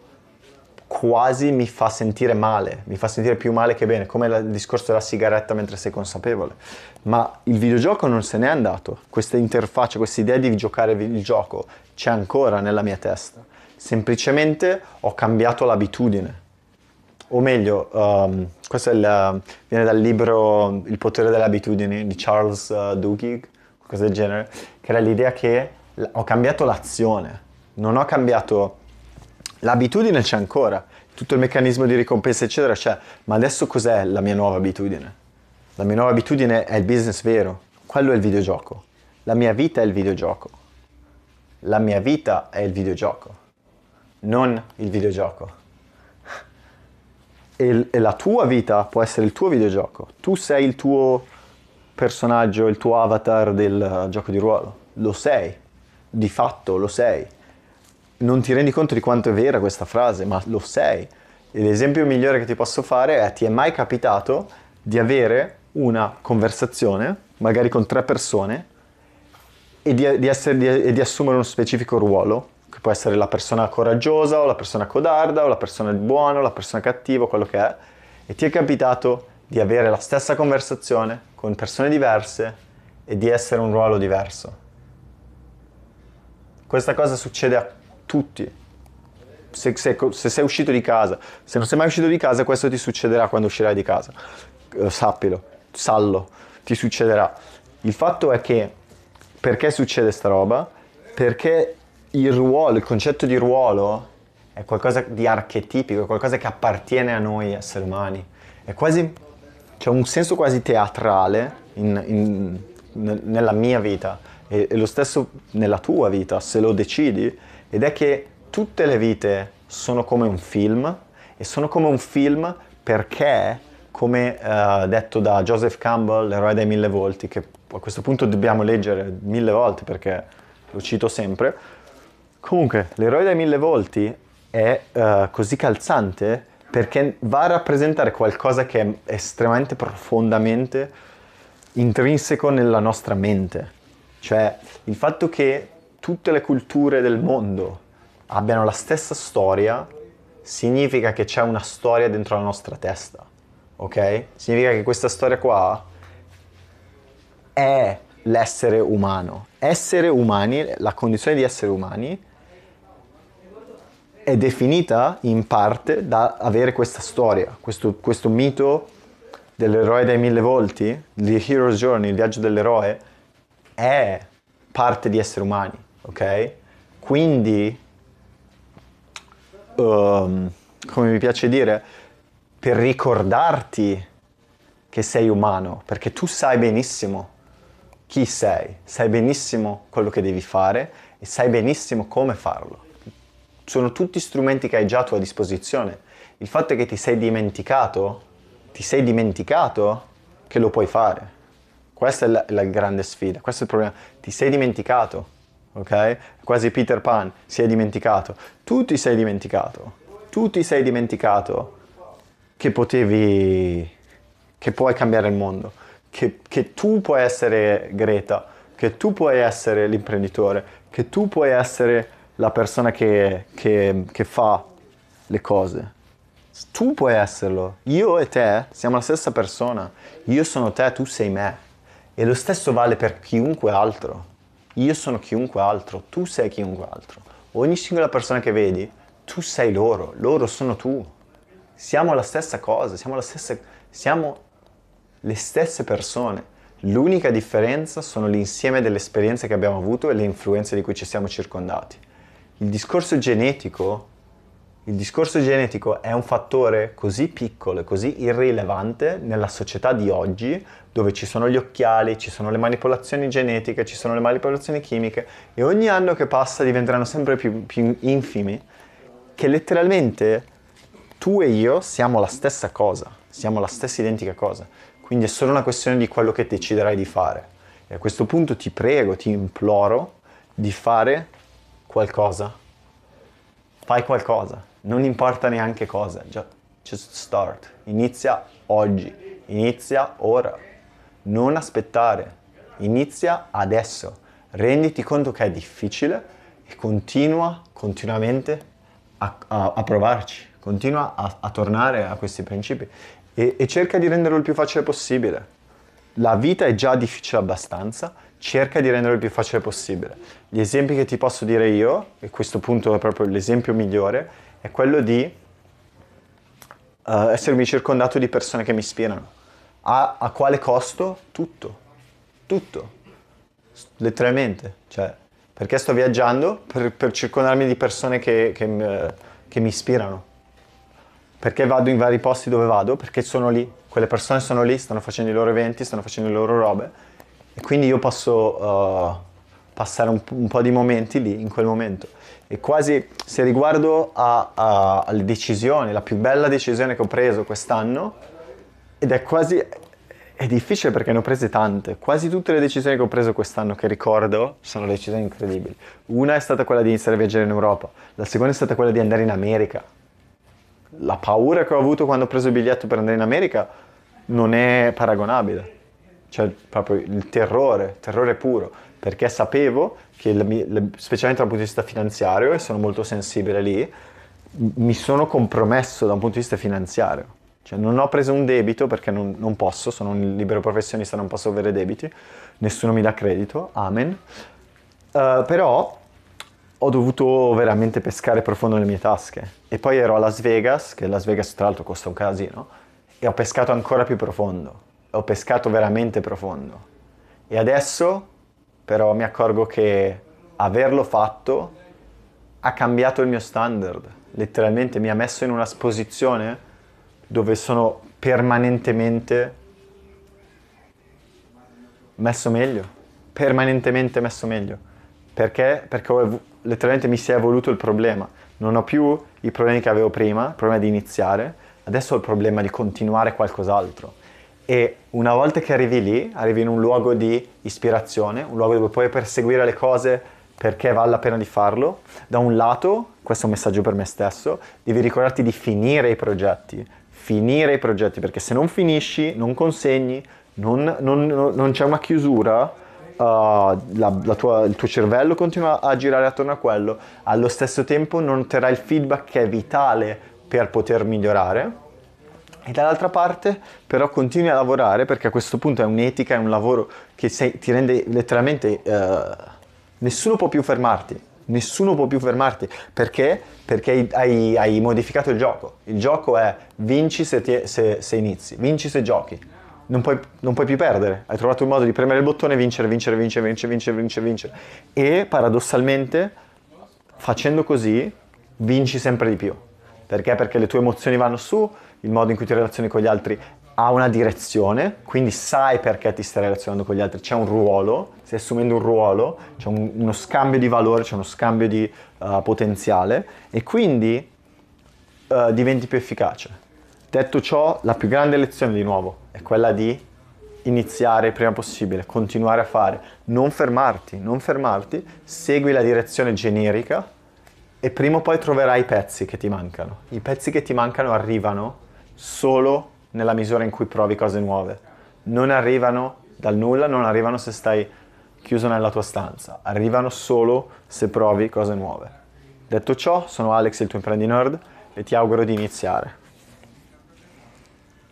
quasi mi fa sentire male, mi fa sentire più male che bene, come il discorso della sigaretta mentre sei consapevole. Ma il videogioco non se n'è andato, questa interfaccia, questa idea di giocare il gioco c'è ancora nella mia testa, semplicemente ho cambiato l'abitudine. O meglio, um, questo è il, viene dal libro Il potere delle abitudini di Charles uh, Duhigg, qualcosa del genere, che era l'idea che ho cambiato l'azione, non ho cambiato... L'abitudine c'è ancora, tutto il meccanismo di ricompensa eccetera c'è, ma adesso cos'è la mia nuova abitudine? La mia nuova abitudine è il business vero, quello è il videogioco. La mia vita è il videogioco. La mia vita è il videogioco, non il videogioco. E, e la tua vita può essere il tuo videogioco. Tu sei il tuo personaggio, il tuo avatar del gioco di ruolo. Lo sei, di fatto lo sei. Non ti rendi conto di quanto è vera questa frase, ma lo sei. E l'esempio migliore che ti posso fare è: ti è mai capitato di avere una conversazione, magari con tre persone, e di, di, essere, di, e di assumere uno specifico ruolo, che può essere la persona coraggiosa, o la persona codarda, o la persona buona, o la persona cattiva, quello che è, e ti è capitato di avere la stessa conversazione con persone diverse e di essere un ruolo diverso. Questa cosa succede a tutti. Se, se, se sei uscito di casa, se non sei mai uscito di casa, questo ti succederà quando uscirai di casa. Sappilo, sallo, ti succederà. Il fatto è che, perché succede sta roba? Perché il ruolo, il concetto di ruolo è qualcosa di archetipico, è qualcosa che appartiene a noi esseri umani. È quasi, c'è un senso quasi teatrale in, in, nella mia vita e, e lo stesso nella tua vita, se lo decidi. Ed è che tutte le vite sono come un film, e sono come un film perché, come uh, detto da Joseph Campbell, l'eroe dei mille volti, che a questo punto dobbiamo leggere mille volte perché lo cito sempre, comunque l'eroe dei mille volti è uh, così calzante perché va a rappresentare qualcosa che è estremamente profondamente intrinseco nella nostra mente, cioè il fatto che tutte le culture del mondo abbiano la stessa storia significa che c'è una storia dentro la nostra testa, ok? Significa che questa storia qua è l'essere umano. Essere umani, la condizione di essere umani è definita in parte da avere questa storia, questo, questo mito dell'eroe dai mille volti, The Hero's Journey, il viaggio dell'eroe, è parte di esseri umani. Ok? Quindi, um, come mi piace dire, per ricordarti che sei umano, perché tu sai benissimo chi sei, sai benissimo quello che devi fare e sai benissimo come farlo. Sono tutti strumenti che hai già a tua disposizione. Il fatto è che ti sei dimenticato, ti sei dimenticato che lo puoi fare. Questa è la, la grande sfida, questo è il problema. Ti sei dimenticato. Ok? Quasi Peter Pan si è dimenticato. Tu ti sei dimenticato. Tu ti sei dimenticato che potevi, che puoi cambiare il mondo, che, che tu puoi essere Greta, che tu puoi essere l'imprenditore, che tu puoi essere la persona che, che, che fa le cose. Tu puoi esserlo. Io e te siamo la stessa persona. Io sono te, tu sei me. E lo stesso vale per chiunque altro. Io sono chiunque altro, tu sei chiunque altro. Ogni singola persona che vedi, tu sei loro, loro sono tu. Siamo la stessa cosa, siamo la stessa, siamo le stesse persone. L'unica differenza sono l'insieme delle esperienze che abbiamo avuto e le influenze di cui ci siamo circondati. Il discorso genetico il discorso genetico è un fattore così piccolo e così irrilevante nella società di oggi, dove ci sono gli occhiali, ci sono le manipolazioni genetiche, ci sono le manipolazioni chimiche, e ogni anno che passa diventeranno sempre più, più infimi, che letteralmente tu e io siamo la stessa cosa, siamo la stessa identica cosa. Quindi è solo una questione di quello che deciderai di fare. E a questo punto ti prego, ti imploro di fare qualcosa. Fai qualcosa. Non importa neanche cosa, just start, inizia oggi, inizia ora, non aspettare, inizia adesso, renditi conto che è difficile e continua continuamente a, a, a provarci, continua a, a tornare a questi principi e, e cerca di renderlo il più facile possibile. La vita è già difficile abbastanza, cerca di renderlo il più facile possibile. Gli esempi che ti posso dire io, e questo punto è proprio l'esempio migliore, è quello di uh, essermi circondato di persone che mi ispirano. A, a quale costo? Tutto. Tutto. Letteralmente. Cioè, perché sto viaggiando? Per, per circondarmi di persone che, che, uh, che mi ispirano. Perché vado in vari posti dove vado? Perché sono lì. Quelle persone sono lì, stanno facendo i loro eventi, stanno facendo le loro robe. E quindi io posso uh, passare un, un po' di momenti lì, in quel momento. E quasi, se riguardo a, a, alle decisioni, la più bella decisione che ho preso quest'anno, ed è quasi, è difficile perché ne ho prese tante, quasi tutte le decisioni che ho preso quest'anno che ricordo sono decisioni incredibili. Una è stata quella di iniziare a viaggiare in Europa, la seconda è stata quella di andare in America. La paura che ho avuto quando ho preso il biglietto per andare in America non è paragonabile. Cioè, proprio il terrore, terrore puro, perché sapevo che, la mia, la, specialmente dal punto di vista finanziario, e sono molto sensibile lì, mi sono compromesso da un punto di vista finanziario. Cioè, non ho preso un debito perché non, non posso, sono un libero professionista, non posso avere debiti, nessuno mi dà credito, amen. Uh, però ho dovuto veramente pescare profondo nelle mie tasche. E poi ero a Las Vegas, che Las Vegas tra l'altro costa un casino, e ho pescato ancora più profondo. Ho pescato veramente profondo. E adesso però mi accorgo che averlo fatto ha cambiato il mio standard. Letteralmente mi ha messo in una posizione dove sono permanentemente messo meglio. Permanentemente messo meglio. Perché? Perché ho, letteralmente mi si è evoluto il problema. Non ho più i problemi che avevo prima, il problema di iniziare. Adesso ho il problema di continuare qualcos'altro. E una volta che arrivi lì, arrivi in un luogo di ispirazione, un luogo dove puoi perseguire le cose perché vale la pena di farlo. Da un lato, questo è un messaggio per me stesso, devi ricordarti di finire i progetti, finire i progetti, perché se non finisci, non consegni, non, non, non, non c'è una chiusura, uh, la, la tua, il tuo cervello continua a girare attorno a quello, allo stesso tempo non otterrai il feedback che è vitale per poter migliorare. E dall'altra parte però continui a lavorare, perché a questo punto è un'etica, è un lavoro che sei, ti rende letteralmente... Eh, nessuno può più fermarti, nessuno può più fermarti. Perché? Perché hai, hai modificato il gioco. Il gioco è vinci se, ti, se, se inizi, vinci se giochi. Non puoi, non puoi più perdere, hai trovato un modo di premere il bottone e vincere, vincere, vincere, vincere, vincere, vincere, vincere. E paradossalmente, facendo così, vinci sempre di più. Perché? Perché le tue emozioni vanno su, il modo in cui ti relazioni con gli altri ha una direzione, quindi sai perché ti stai relazionando con gli altri, c'è un ruolo, stai assumendo un ruolo, c'è un, uno scambio di valore, c'è uno scambio di uh, potenziale, e quindi uh, diventi più efficace. Detto ciò, la più grande lezione di nuovo è quella di iniziare il prima possibile, continuare a fare, non fermarti, non fermarti, segui la direzione generica e prima o poi troverai i pezzi che ti mancano. I pezzi che ti mancano arrivano solo nella misura in cui provi cose nuove. Non arrivano dal nulla, non arrivano se stai chiuso nella tua stanza, arrivano solo se provi cose nuove. Detto ciò, sono Alex, il tuo imprenditore nerd, e ti auguro di iniziare.